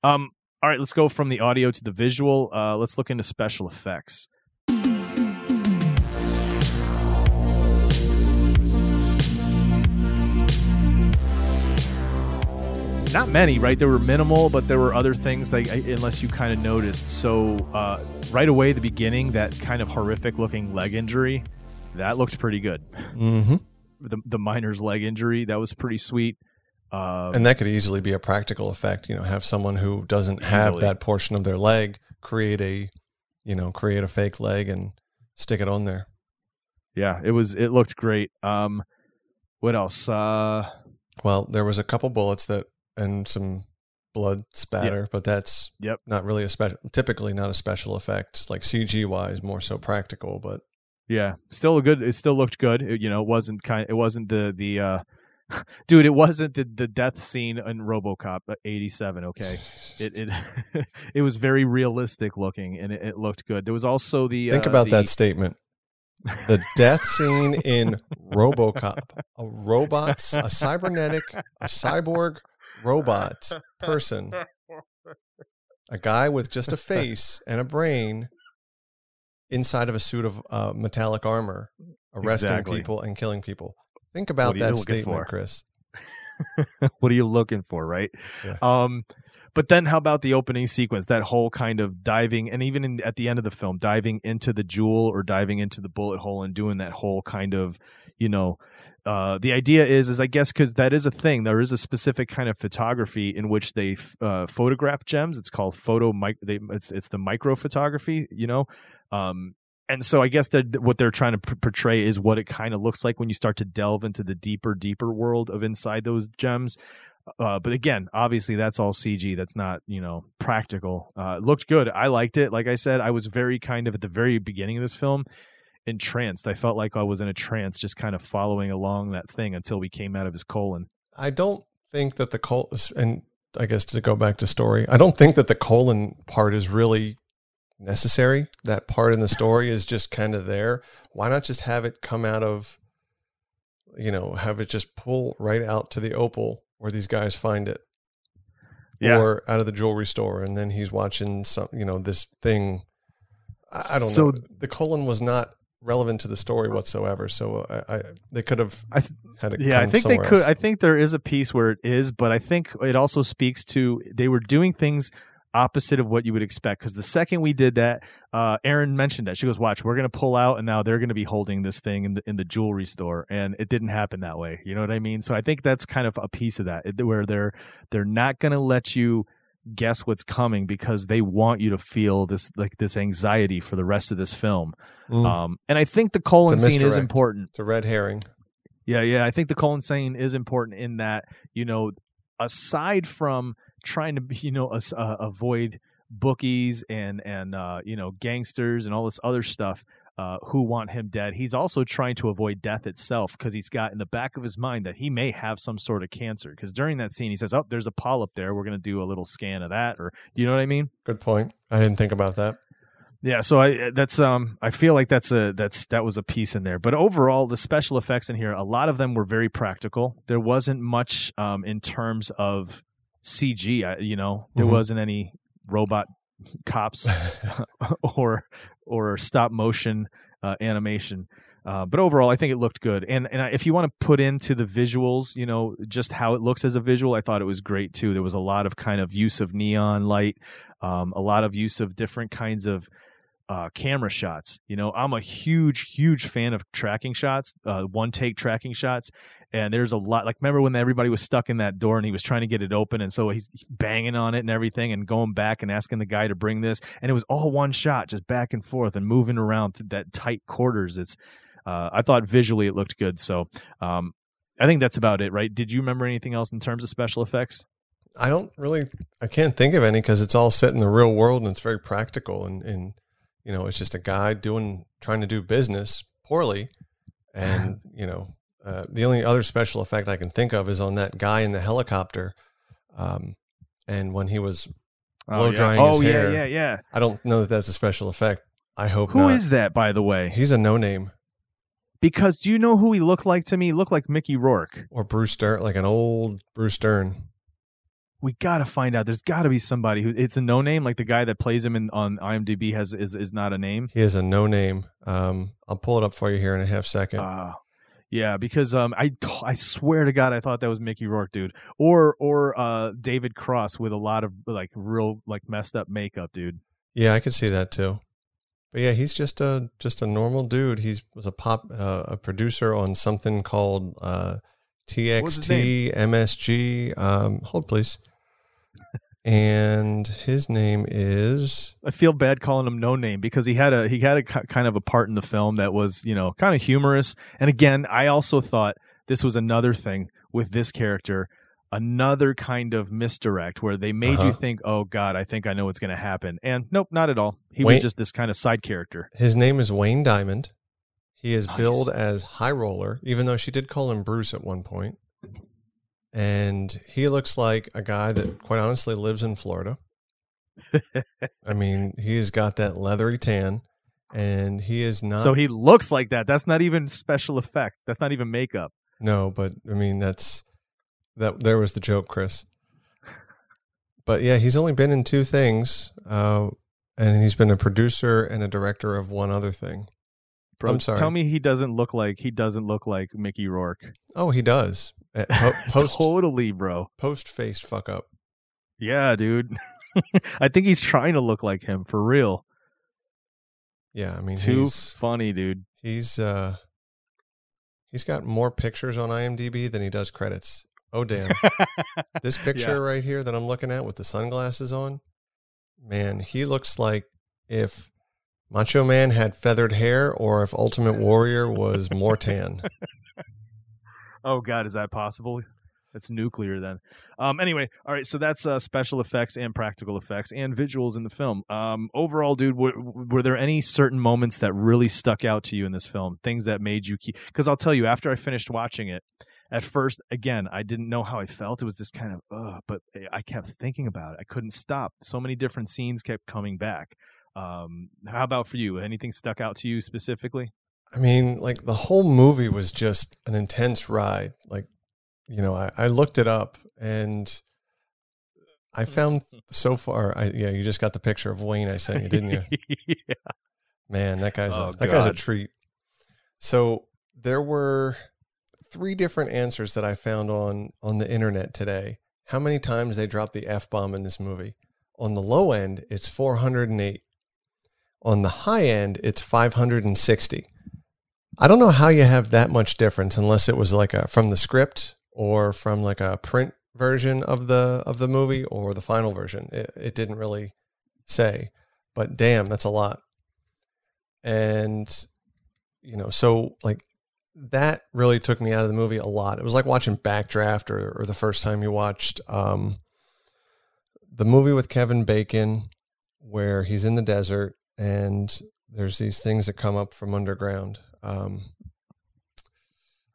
All right, let's go from the audio to the visual. Let's look into special effects. Not many, right? There were minimal, but there were other things, like, unless you kind of noticed. So right away, the beginning, that kind of horrific looking leg injury. That looked pretty good. Mm-hmm. The miner's leg injury, that was pretty sweet. And that could easily be a practical effect. You know, have someone who doesn't have that portion of their leg create a fake leg and stick it on there. Yeah, it looked great. What else? Well, there was a couple bullets and some blood spatter, but that's not really typically not a special effect, like CG wise, more so practical, but. Yeah, still looked good. It wasn't the death scene in RoboCop 87, okay? It it was very realistic looking, and it looked good. There was also the that statement. The death scene in RoboCop, a cyborg robot person. A guy with just a face and a brain inside of a suit of metallic armor, arresting people and killing people. Think about that statement, Chris. What are you looking for, right? Yeah. But then how about the opening sequence, that whole kind of diving, and even in, at the end of the film, diving into the jewel or diving into the bullet hole and doing that whole kind of, you know, the idea is I guess, because that is a thing. There is a specific kind of photography in which they photograph gems. It's called it's the micro photography, you know. And so I guess that what they're trying to portray is what it kind of looks like when you start to delve into the deeper world of inside those gems. But again, obviously that's all CG. That's not, you know, practical. It looked good. I liked it. Like I said, I was very kind of at the very beginning of this film entranced. I felt like I was in a trance, just kind of following along that thing until we came out of his colon. I don't think that the colon, and I guess to go back to story, I don't think that the colon part is really necessary. That part in the story is just kind of there. Why not just have it come out of, you know, have it just pull right out to the opal where these guys find it, yeah, or out of the jewelry store, and then he's watching some, you know, this thing. I don't know. The colon was not relevant to the story whatsoever. So they could have had it. Yeah, I think they could. Else. I think there is a piece where it is, but I think it also speaks to they were doing things opposite of what you would expect, because the second we did that, Erin mentioned that. She goes, watch, we're going to pull out and now they're going to be holding this thing in the jewelry store, and it didn't happen that way. You know what I mean? So I think that's kind of a piece of that, where they're not going to let you guess what's coming, because they want you to feel this, like this anxiety for the rest of this film. And I think the colon scene is important. It's a red herring. Yeah. I think the colon scene is important in that, you know, aside from trying to, you know, avoid bookies and you know, gangsters and all this other stuff who want him dead, he's also trying to avoid death itself, because he's got in the back of his mind that he may have some sort of cancer, because during that scene he says, oh, there's a polyp there, we're going to do a little scan of that, or you know what I mean? Good point. I didn't think about that. Yeah, so I feel like that was a piece in there. But overall, the special effects in here, a lot of them were very practical. There wasn't much in terms of CG, you know, there wasn't any robot cops or stop motion animation. But overall, I think it looked good. And if you want to put into the visuals, you know, just how it looks as a visual, I thought it was great too. There was a lot of kind of use of neon light, a lot of use of different kinds of camera shots. You know, I'm a huge fan of tracking shots, one take tracking shots. And there's a lot, like, remember when everybody was stuck in that door and he was trying to get it open, and so he's banging on it and everything and going back and asking the guy to bring this, and it was all one shot, just back and forth and moving around that tight quarters. It's I thought visually it looked good. So I think that's about it, right? Did you remember anything else in terms of special effects? I can't think of any, because it's all set in the real world and it's very practical, and you know, it's just a guy trying to do business poorly. And, you know, the only other special effect I can think of is on that guy in the helicopter. And when he was blow drying his hair. Yeah. I don't know that that's a special effect. I hope not. Who is that, by the way? He's a no-name. Because do you know who he looked like to me? He looked like Mickey Rourke. Or Bruce Stern, like an old Bruce Stern. We got to find out. There's got to be somebody who it's a no name. Like the guy that plays him on IMDb is not a name. He is a no name. I'll pull it up for you here in a half second. Yeah, because I swear to God, I thought that was Mickey Rourke, dude, or David Cross with a lot of like real like messed up makeup, dude. Yeah, I could see that too. But yeah, he's just a normal dude. He was a producer on something called TXT MSG. Hold please. And his name is, I feel bad calling him no name, because he had a kind of a part in the film that was, you know, kind of humorous. And again, I also thought this was another thing with this character, another kind of misdirect where they made you think, oh God, I think I know what's going to happen. And nope, not at all. He was just this kind of side character. His name is Wayne Diamond. He is billed as High Roller, even though she did call him Bruce at one point. And he looks like a guy that, quite honestly, lives in Florida. I mean, he's got that leathery tan, and he is not... So he looks like that. That's not even special effects. That's not even makeup. No, but, I mean, there was the joke, Chris. But, yeah, he's only been in two things, and he's been a producer and a director of one other thing. Bro, I'm sorry. Tell me he doesn't look like Mickey Rourke. Oh, he does. Totally, bro. Post face fuck up. Yeah, dude. I think he's trying to look like him for real. Yeah, I mean, too funny, dude. He's got more pictures on IMDb than he does credits. Oh damn. This picture right here that I'm looking at with the sunglasses on, man, he looks like if Macho Man had feathered hair or if Ultimate Warrior was more tan. Oh God, is that possible? It's nuclear then. Anyway, all right. So that's special effects and practical effects and visuals in the film. Overall, dude, were there any certain moments that really stuck out to you in this film? Things that made you keep? Because I'll tell you, after I finished watching it, at first, again, I didn't know how I felt. It was this kind of, but I kept thinking about it. I couldn't stop. So many different scenes kept coming back. How about for you? Anything stuck out to you specifically? I mean, like the whole movie was just an intense ride. Like, you know, I looked it up and I found so far. You just got the picture of Wayne I sent you, didn't you? Yeah. Man, that guy's a treat. So there were 3 different answers that I found on the internet today. How many times they dropped the F-bomb in this movie? On the low end, it's 408. On the high end, it's 560. I don't know how you have that much difference unless it was like from the script, or from like a print version of the movie, or the final version. It didn't really say, but damn, that's a lot. And, you know, so like that really took me out of the movie a lot. It was like watching Backdraft or the first time you watched the movie with Kevin Bacon where he's in the desert and there's these things that come up from underground. I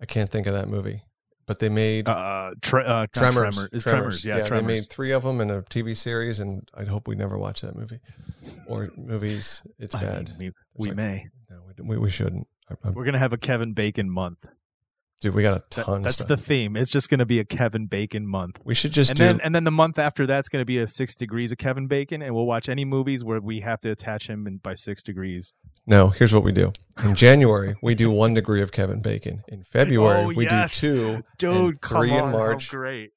can't think of that movie. But they made Tremors. Yeah, Tremors. They made 3 of them in a TV series, and I hope we never watch that movie or movies. It's bad. Mean, we may. No, we shouldn't. We're gonna have a Kevin Bacon month, dude. We got a ton. That's the theme. It's just gonna be a Kevin Bacon month. We should just and then the month after that's gonna be a 6 degrees of Kevin Bacon, and we'll watch any movies where we have to attach him by 6 degrees. No, here's what we do. In January, we do 1 degree of Kevin Bacon. In February, we do 2. Dude, and 3 in March. How great.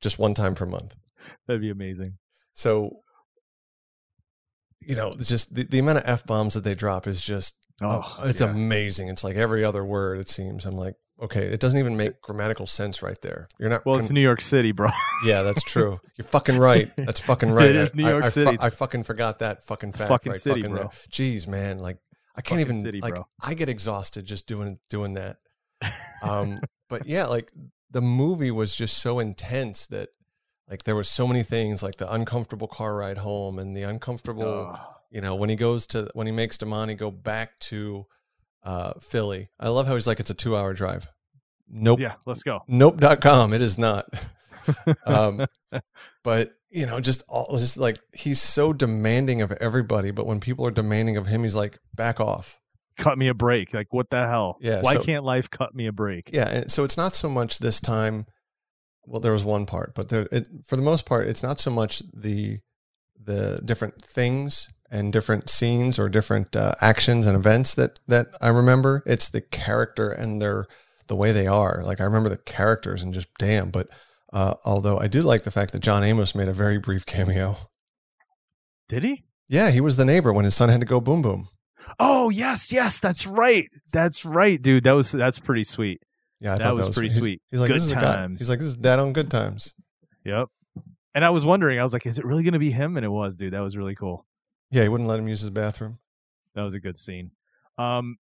Just 1 time per month. That'd be amazing. So, you know, it's just the amount of F-bombs that they drop is just, it's amazing. It's like every other word, it seems. I'm like, okay, it doesn't even make grammatical sense right there. You're not. Well, it's New York City, bro. Yeah, that's true. You're fucking right. That's fucking right. It is New York City. I fucking forgot that fucking fact. Fucking right? City, fucking bro. Jeez, man. Like, it's I can't even. City, like, bro. I get exhausted just doing that. But yeah, like the movie was just so intense that, like, there was so many things, like the uncomfortable car ride home and the uncomfortable, you know, when he makes Damani go back to Philly. I love how he's like, it's a 2-hour drive. Nope. Yeah, let's go. Nope.com. It is not. But, you know, just like he's so demanding of everybody. But when people are demanding of him, he's like, back off. Cut me a break. Like, what the hell? Yeah. Why can't life cut me a break? Yeah. And so it's not so much this time. Well, there was one part, but for the most part, it's not so much the different things and different scenes or different actions and events that I remember. It's the character and the way they are. Like, I remember the characters and just damn. But although I do like the fact that John Amos made a very brief cameo. Did he? Yeah, he was the neighbor when his son had to go boom boom. Oh, yes, that's right. That's right, dude. That's pretty sweet. Yeah, that was pretty sweet. He's like, good times. He's like, this is Dad on Good Times. Yep. And I was wondering, I was like, is it really going to be him? And it was, dude. That was really cool. Yeah, he wouldn't let him use his bathroom. That was a good scene. One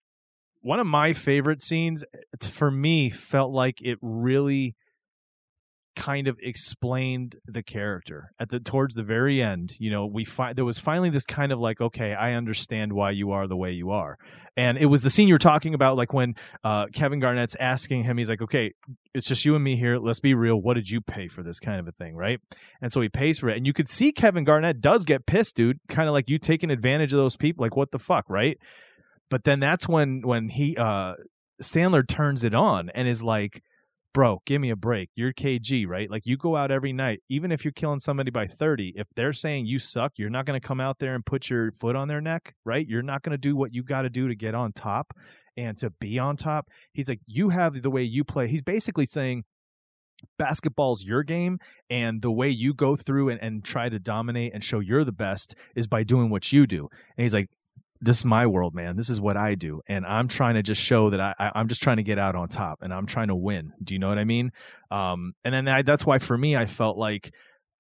of my favorite scenes, for me, felt like it really kind of explained the character towards the very end. You know, there was finally this kind of like, okay, I understand why you are the way you are. And it was the scene you were talking about, like when Kevin Garnett's asking him, he's like, okay, it's just you and me here. Let's be real. What did you pay for this kind of a thing? Right. And so he pays for it. And you could see Kevin Garnett does get pissed, dude. Kind of like you taking advantage of those people. Like, what the fuck? Right. But then that's when he, Sandler turns it on and is like, bro, give me a break. You're KG, right? Like, you go out every night. Even if you're killing somebody by 30, if they're saying you suck, you're not going to come out there and put your foot on their neck, right? You're not going to do what you got to do to get on top and to be on top. He's like, you have the way you play. He's basically saying, basketball's your game, and the way you go through and try to dominate and show you're the best is by doing what you do. And he's like, this is my world, man. This is what I do. And I'm trying to just show that I'm just trying to get out on top and I'm trying to win. Do you know what I mean? And then that's why for me, I felt like,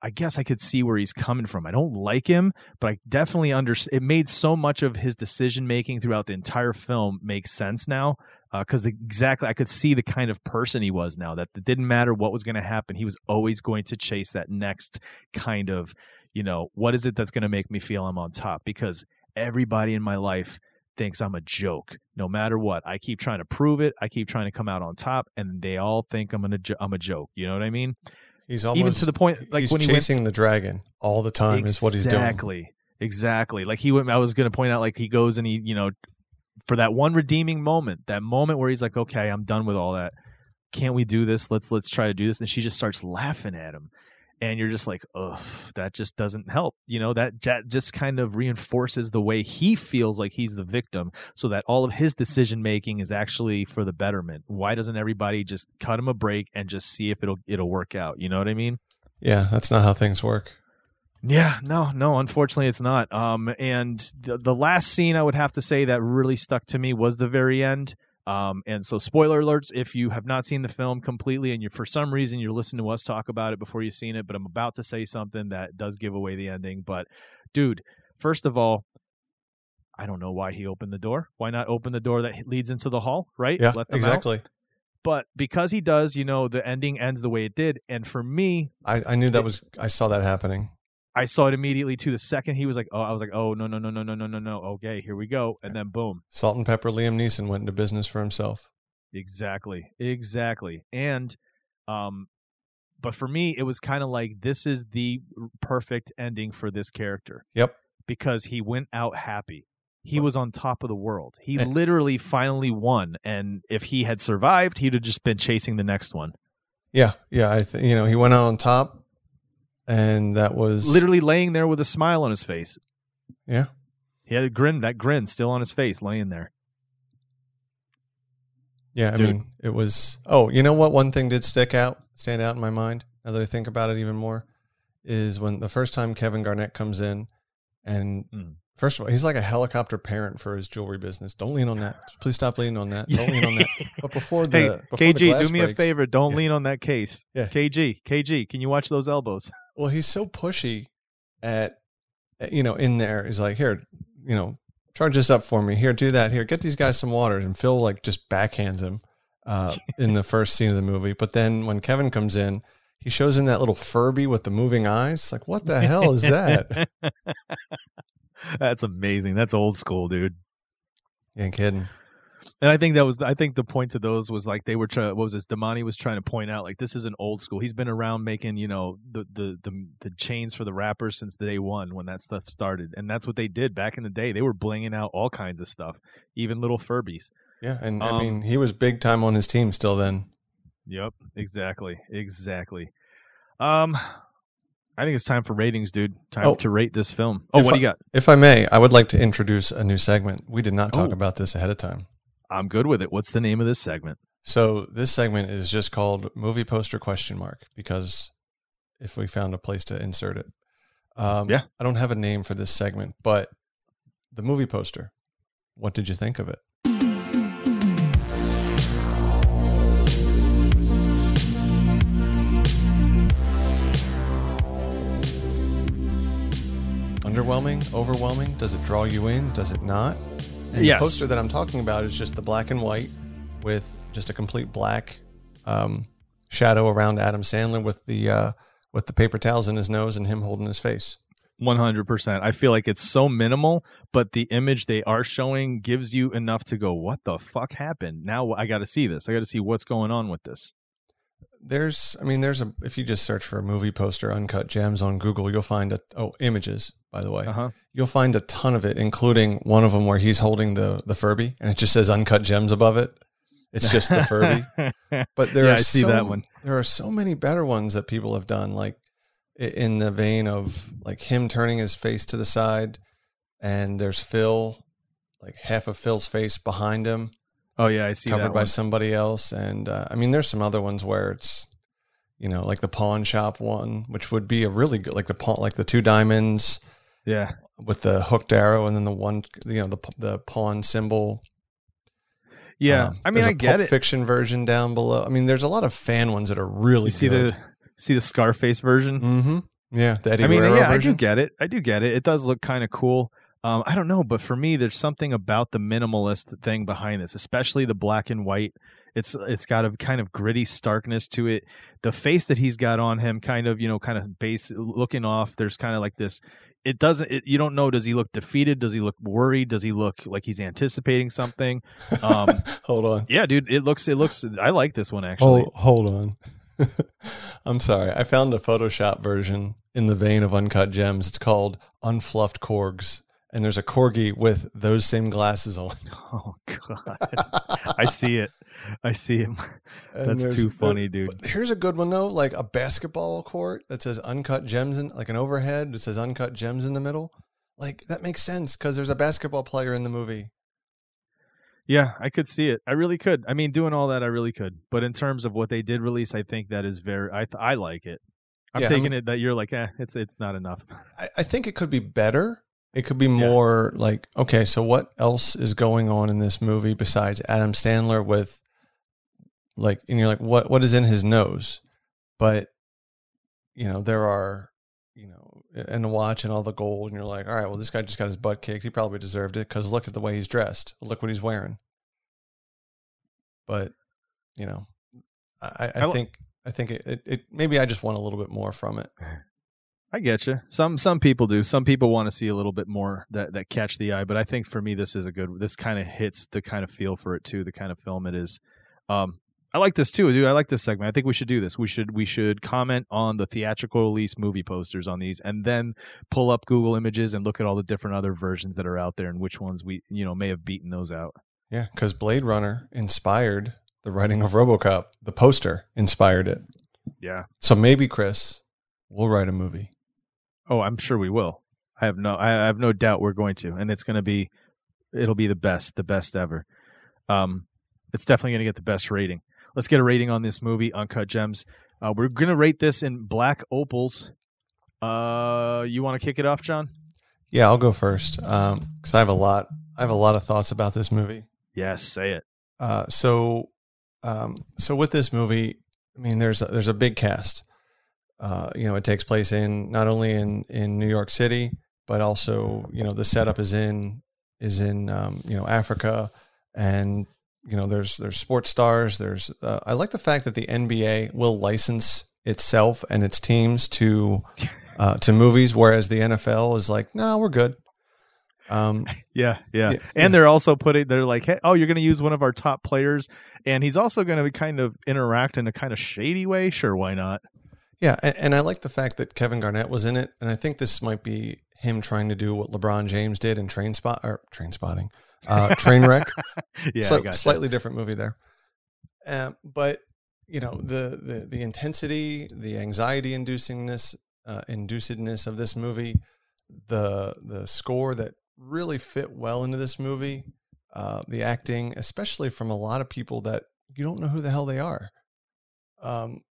I guess I could see where he's coming from. I don't like him, but I definitely understand. It made so much of his decision-making throughout the entire film make sense now. Because exactly, I could see the kind of person he was now, that it didn't matter what was going to happen. He was always going to chase that next kind of, you know, what is it that's going to make me feel I'm on top? Because everybody in my life thinks I'm a joke, no matter what. I keep trying to prove it. I keep trying to come out on top, and they all think I'm a joke. You know what I mean? He's almost, even to the point, like he's when chasing the dragon all the time, exactly, is what he's doing. Exactly. Like he went, I was going to point out, like he goes and he, you know, for that one redeeming moment, that moment where he's like, okay, I'm done with all that. Can't we do this? Let's try to do this. And she just starts laughing at him. And you're just like, ugh, that just doesn't help. You know, that just kind of reinforces the way he feels like he's the victim, so that all of his decision making is actually for the betterment. Why doesn't everybody just cut him a break and just see if it'll work out? You know what I mean? Yeah, that's not how things work. Yeah, no, unfortunately it's not. And the last scene I would have to say that really stuck to me was the very end. And so spoiler alerts, if you have not seen the film completely and for some reason you're listening to us talk about it before you've seen it, but I'm about to say something that does give away the ending. But dude, first of all, I don't know why he opened the door. Why not open the door that leads into the hall, right? Yeah, let them exactly out. But because he does, you know, the ending ends the way it did. And for me, I knew I saw that happening. I saw it immediately too. The second he was like, "Oh," I was like, "Oh no!" Okay, here we go, and then boom. Salt and pepper. Liam Neeson went into business for himself. Exactly. And, but for me, it was kind of like this is the perfect ending for this character. Yep. Because he went out happy. He was on top of the world. He literally finally won. And if he had survived, he'd have just been chasing the next one. Yeah. He went out on top. And that was literally laying there with a smile on his face. Yeah. He had a grin, that grin still on his face, laying there. Yeah. Dude. I mean, it was, you know what? One thing did stand out in my mind. Now that I think about it even more is when the first time Kevin Garnett comes in and first of all, he's like a helicopter parent for his jewelry business. Don't lean on that. Please stop leaning on that. Don't lean on that. But before KG, the glass do me breaks, a favor. Don't lean on that case. Yeah. KG, can you watch those elbows? Well, he's so pushy in there. He's like, here, charge this up for me. Here, do that. Here, get these guys some water. And Phil, like, just backhands him in the first scene of the movie. But then when Kevin comes in, he shows him that little Furby with the moving eyes. Like, what the hell is that? That's amazing. That's old school, dude. Ain't kidding. And I think the point to those was like they were trying. What was this? Damani was trying to point out like this is an old school. He's been around making the chains for the rappers since day one when that stuff started, and that's what they did back in the day. They were blinging out all kinds of stuff, even little Furbies. Yeah, and I mean he was big time on his team still then. Yep, exactly. I think it's time for ratings, dude. Time to rate this film. What do you got? If I may, I would like to introduce a new segment. We did not talk about this ahead of time. I'm good with it. What's the name of this segment? So this segment is just called Movie Poster ? Because if we found a place to insert it. Yeah. I don't have a name for this segment, but the movie poster. What did you think of it? Underwhelming? Overwhelming? Does it draw you in? Does it not? And yes. The poster that I'm talking about is just the black and white with just a complete black shadow around Adam Sandler with the paper towels in his nose and him holding his face. 100%. I feel like it's so minimal, but the image they are showing gives you enough to go, what the fuck happened? Now I got to see this. I got to see what's going on with this. If you just search for a movie poster, Uncut Gems on Google, you'll find images, by the way, you'll find a ton of it, including one of them where he's holding the Furby and it just says Uncut Gems above it. It's just the Furby, but there I see that one. There are so many better ones that people have done, like in the vein of like him turning his face to the side and there's Phil, like half of Phil's face behind him. Oh yeah, I see that one. Covered by somebody else, and I mean, there's some other ones where it's you know, like the pawn shop one, which would be a really good, like the pawn, like the two diamonds, yeah, with the hooked arrow, and then the one, you know, the pawn symbol. Yeah, I mean, I get it. There's a Pulp Fiction version down below. I mean, there's a lot of fan ones that are really. You see good. See the Scarface version. Mm-hmm. Yeah, the Eddie Guerrero version. I do get it. It does look kind of cool. I don't know, but for me, there's something about the minimalist thing behind this, especially the black and white. It's got a kind of gritty starkness to it. The face that he's got on him, kind of base looking off. There's kind of like this. You don't know. Does he look defeated? Does he look worried? Does he look like he's anticipating something? Hold on. Yeah, dude. It looks. I like this one actually. Hold on. I'm sorry. I found a Photoshop version in the vein of Uncut Gems. It's called Unfluffed Korgs. And there's a corgi with those same glasses on. Oh, God. I see it. That's too funny, dude. Here's a good one, though. Like a basketball court that says Uncut Gems, like an overhead that says Uncut Gems in the middle. Like, that makes sense because there's a basketball player in the movie. Yeah, I could see it. I really could. I mean, doing all that, I really could. But in terms of what they did release, I think that is very... I like it. I'm taking it that you're like, it's not enough. I think it could be better. It could be more like, okay, so what else is going on in this movie besides Adam Sandler with like, and you're like, what is in his nose? But, you know, there are, you know, and the watch and all the gold, and you're like, all right, well, this guy just got his butt kicked. He probably deserved it because look at the way he's dressed. Look what he's wearing. But, you know, I think it maybe I just want a little bit more from it. I get you. Some people do. Some people want to see a little bit more that catch the eye. But I think for me, this is a good. This kind of hits the kind of feel for it too. The kind of film it is. I like this too, dude. I like this segment. I think we should do this. We should comment on the theatrical release movie posters on these, and then pull up Google Images and look at all the different other versions that are out there and which ones we may have beaten those out. Yeah, because Blade Runner inspired the writing of RoboCop. The poster inspired it. Yeah. So maybe, Chris, we'll write a movie. Oh, I'm sure we will. I have no doubt we're going to, and it'll be the best ever. It's definitely going to get the best rating. Let's get a rating on this movie, Uncut Gems. We're going to rate this in black opals. You want to kick it off, John? Yeah, I'll go first because I have a lot of thoughts about this movie. Yes, say it. So with this movie, I mean, there's a big cast. It takes place in not only in New York City, but also, the setup is in Africa, and, there's sports stars. I like the fact that the NBA will license itself and its teams to movies. Whereas the NFL is like, no, we're good. Yeah. And they're also they're like, hey, oh, you're going to use one of our top players. And he's also going to kind of interact in a kind of shady way. Sure. Why not? Yeah, and I like the fact that Kevin Garnett was in it, and I think this might be him trying to do what LeBron James did in Trainwreck. Yeah, slightly different movie there. But the intensity, the anxiety inducedness of this movie, the score that really fit well into this movie, the acting, especially from a lot of people that you don't know who the hell they are.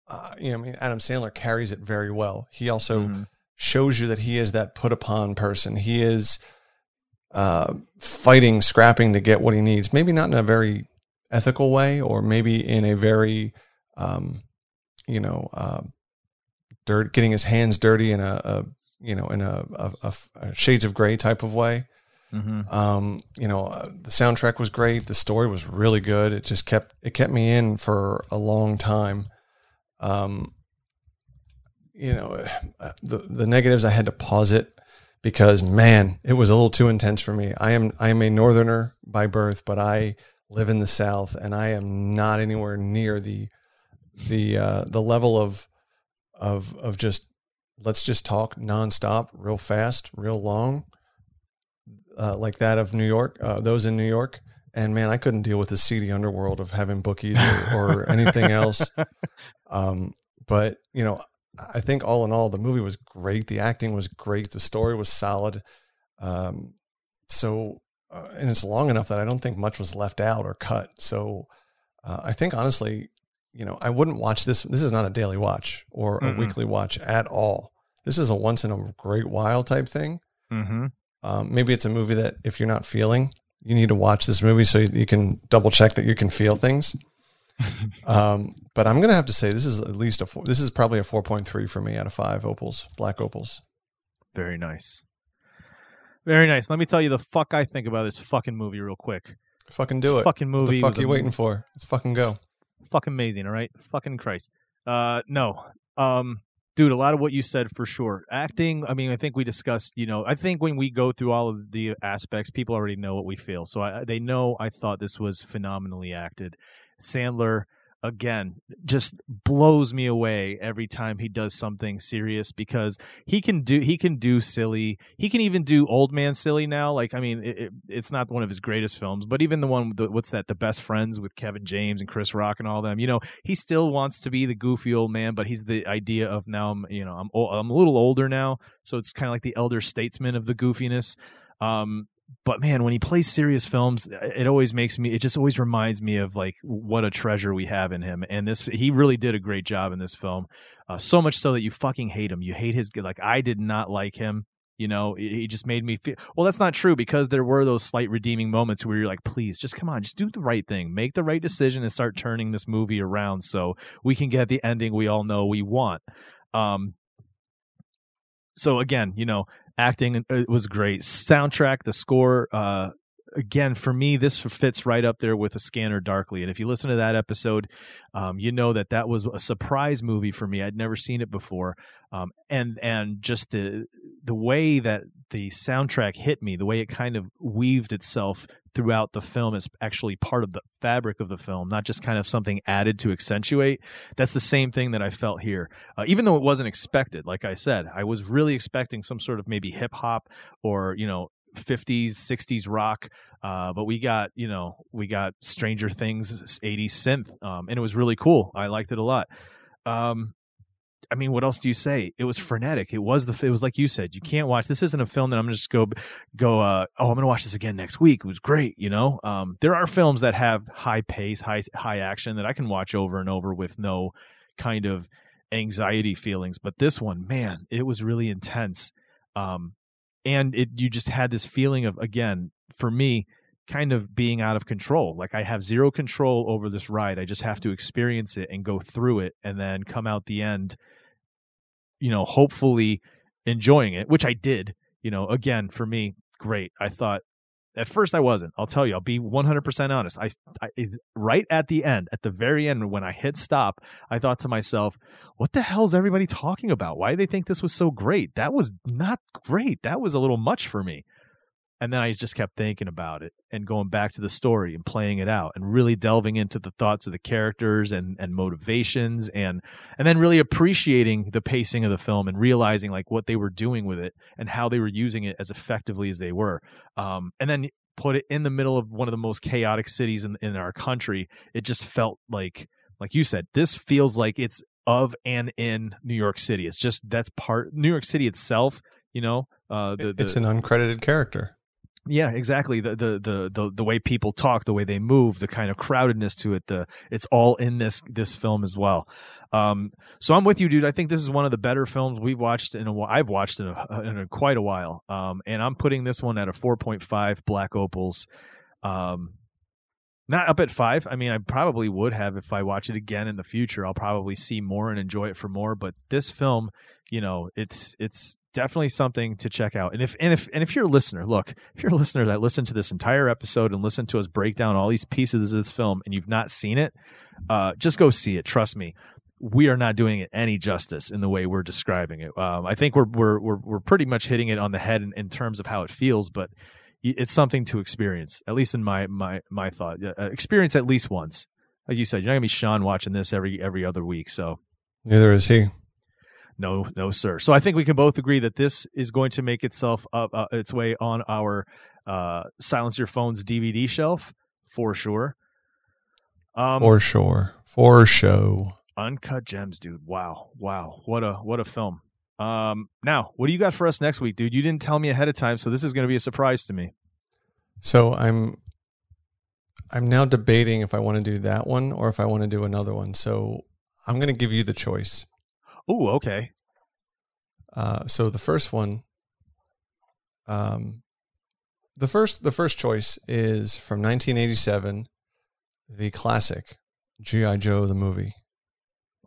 Adam Sandler carries it very well. He also shows you that he is that put upon person. He is fighting, scrapping to get what he needs. Maybe not in a very ethical way, or maybe in a very, getting his hands dirty in a Shades of Grey type of way. Mm-hmm. The soundtrack was great. The story was really good. It just kept me in for a long time. The negatives, I had to pause it because, man, it was a little too intense for me. I am a northerner by birth, but I live in the South, and I am not anywhere near the level of just, let's just talk nonstop, real fast, real long. Like that of New York, those in New York. And man, I couldn't deal with the seedy underworld of having bookies or anything else. But, I think all in all, the movie was great. The acting was great. The story was solid. And it's long enough that I don't think much was left out or cut. So I think honestly, you know, I wouldn't watch this. This is not a daily watch or a weekly watch at all. This is a once in a great while type thing. Maybe it's a movie that if you're not feeling, you need to watch this movie so you can double check that you can feel things. But I'm going to have to say this is at least a four. This is probably a 4.3 for me out of 5 opals, black opals. Very nice. Very nice. Let me tell you the fuck I think about this fucking movie real quick. Fucking do it. Fucking movie. What the fuck are you waiting for? Let's fucking go. Fucking amazing. All right. Fucking Christ. Dude, a lot of what you said for sure. Acting, I mean, I think we discussed, you know, I think when we go through all of the aspects, people already know what we feel. So they know I thought this was phenomenally acted. Sandler, again, just blows me away every time he does something serious because he can do silly. He can even do old man silly now. Like, I mean, it's not one of his greatest films, but even the one, The Best Friends with Kevin James and Chris Rock and all them, you know, he still wants to be the goofy old man, but he's the idea of now, I'm a little older now. So it's kind of like the elder statesman of the goofiness. But man, when he plays serious films, it just always reminds me of like what a treasure we have in him. And he really did a great job in this film. So much so that you fucking hate him. You hate his, like, I did not like him. You know, he just made me feel, well, that's not true because there were those slight redeeming moments where you're like, please just come on, just do the right thing, make the right decision and start turning this movie around so we can get the ending we all know we want. So again, you know, acting was great. Soundtrack, the score, again, for me, this fits right up there with A Scanner Darkly. And if you listen to that episode, you know that was a surprise movie for me. I'd never seen it before. And just the way that the soundtrack hit me, the way it kind of weaved itself throughout the film is actually part of the fabric of the film, not just kind of something added to accentuate. That's the same thing that I felt here. Even though it wasn't expected, like I said, I was really expecting some sort of maybe hip hop or, you know, 50s, 60s rock. But we got Stranger Things 80s synth. And it was really cool. I liked it a lot. I mean, what else do you say? It was frenetic. It was like you said, you can't watch. This isn't a film that I'm just go. I'm going to watch this again next week. It was great. You know, there are films that have high pace, high action that I can watch over and over with no kind of anxiety feelings. But this one, man, it was really intense. And you just had this feeling of, again, for me, kind of being out of control. Like I have zero control over this ride. I just have to experience it and go through it and then come out the end, you know, hopefully enjoying it, which I did, you know, again, for me, great. I thought at first I wasn't, I'll tell you, I'll be 100% honest. I right at the end, at the very end, when I hit stop, I thought to myself, what the hell is everybody talking about? Why do they think this was so great? That was not great. That was a little much for me. And then I just kept thinking about it and going back to the story and playing it out and really delving into the thoughts of the characters and motivations and then really appreciating the pacing of the film and realizing like what they were doing with it and how they were using it as effectively as they were. And then put it in the middle of one of the most chaotic cities in our country. It just felt like you said, this feels like it's of and in New York City. It's just that's part New York City itself, you know. It's an uncredited character. Yeah, exactly. The way people talk, the way they move, the kind of crowdedness to it, it's all in this film as well. So I'm with you, dude. I think this is one of the better films we've watched I've watched in quite a while. And I'm putting this one at a 4.5 black opals. Not up at 5. I mean, I probably would have if I watch it again in the future. I'll probably see more and enjoy it for more. But this film, you know, it's definitely something to check out. And if you're a listener, look, if you're a listener that listened to this entire episode and listened to us break down all these pieces of this film and you've not seen it, just go see it. Trust me, we are not doing it any justice in the way we're describing it. I think we're pretty much hitting it on the head in terms of how it feels, but it's something to experience, at least in my thought. Experience at least once. Like you said, you're not going to be Sean watching this every other week. So neither is he. No, sir. So I think we can both agree that this is going to make itself up its way on our Silence Your Phone's DVD shelf for sure. For show. Uncut Gems, dude. Wow. What a film. Now, what do you got for us next week, dude? You didn't tell me ahead of time, so this is going to be a surprise to me. So I'm I'm now debating if I want to do that one or if I want to do another one. So I'm going to give you the choice. Oh, okay. So the first one, the first choice is from 1987, the classic G.I. Joe, the movie.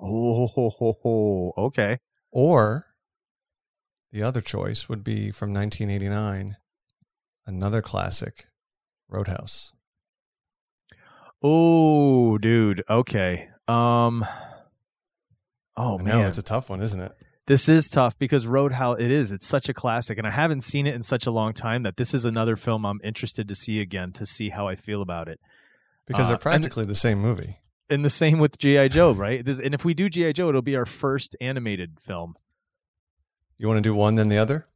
Oh, okay. Or the other choice would be from 1989, another classic, Roadhouse. Oh, dude. Okay. Oh, man. It's a tough one, isn't it? This is tough because Roadhouse, it is. It's such a classic, and I haven't seen it in such a long time that this is another film I'm interested to see again to see how I feel about it. Because they're practically the same movie. And the same with G.I. Joe, right? And if we do G.I. Joe, it'll be our first animated film. You want to do one, then the other?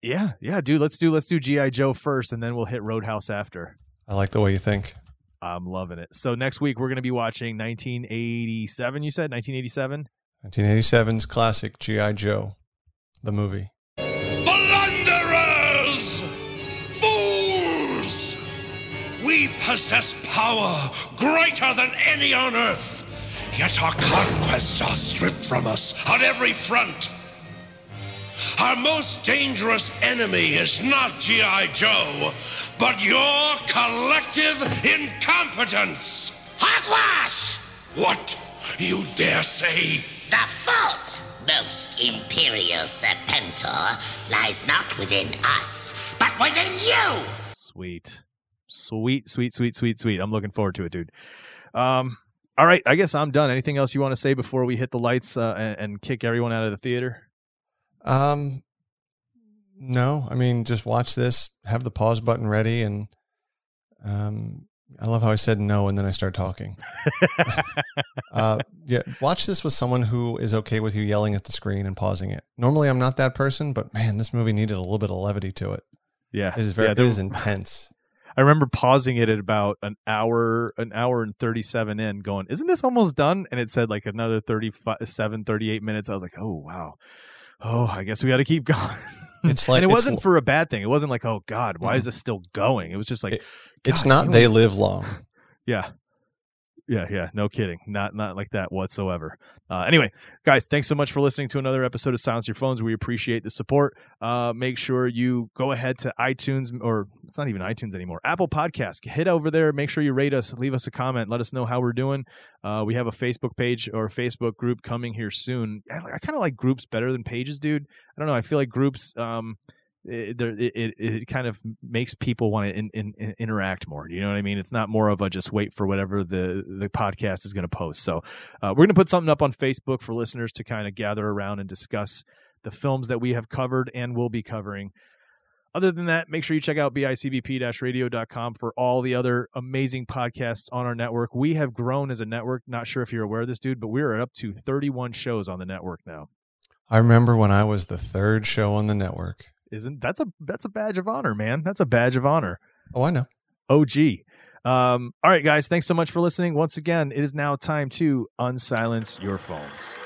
Yeah. Yeah, dude. Let's do G.I. Joe first, and then we'll hit Roadhouse after. I like the way you think. I'm loving it. So next week, we're going to be watching 1987, you said? 1987? 1987's classic G.I. Joe, the movie. Blunderers! Fools! We possess power greater than any on earth, yet our conquests are stripped from us on every front. Our most dangerous enemy is not G.I. Joe, but your collective incompetence. Hogwash! What? You dare say? The fault, most imperial Serpentor, lies not within us, but within you! Sweet. Sweet. I'm looking forward to it, dude. All right, I guess I'm done. Anything else you want to say before we hit the lights and kick everyone out of the theater? No, I mean, just watch this, have the pause button ready. And, I love how I said no. And then I start talking. Yeah. Watch this with someone who is okay with you yelling at the screen and pausing it. Normally I'm not that person, but man, this movie needed a little bit of levity to it. Yeah. It is very, it is intense. I remember pausing it at about an hour and 37 in going, isn't this almost done? And it said like another 38 minutes. I was like, oh, wow. Oh, I guess we got to keep going. It's like, and it wasn't for a bad thing. It wasn't like, oh, God, why is this still going? It was just like, it's not they live long. Yeah. Yeah. No kidding. Not like that whatsoever. Anyway, guys, thanks so much for listening to another episode of Silence Your Phones. We appreciate the support. Make sure you go ahead to iTunes, or it's not even iTunes anymore, Apple Podcasts. Hit over there. Make sure you rate us. Leave us a comment. Let us know how we're doing. We have a Facebook page or a Facebook group coming here soon. I kind of like groups better than pages, dude. I don't know. I feel like groups, it kind of makes people want to interact more. You know what I mean? It's not more of a just wait for whatever the podcast is going to post. So we're going to put something up on Facebook for listeners to kind of gather around and discuss the films that we have covered and will be covering. Other than that, make sure you check out bicbp-radio.com for all the other amazing podcasts on our network. We have grown as a network. Not sure if you're aware of this, dude, but we're up to 31 shows on the network now. I remember when I was the third show on the network. That's a badge of honor, man. That's a badge of honor. Oh, I know. OG. All right, guys. Thanks so much for listening. Once again, it is now time to unsilence your phones.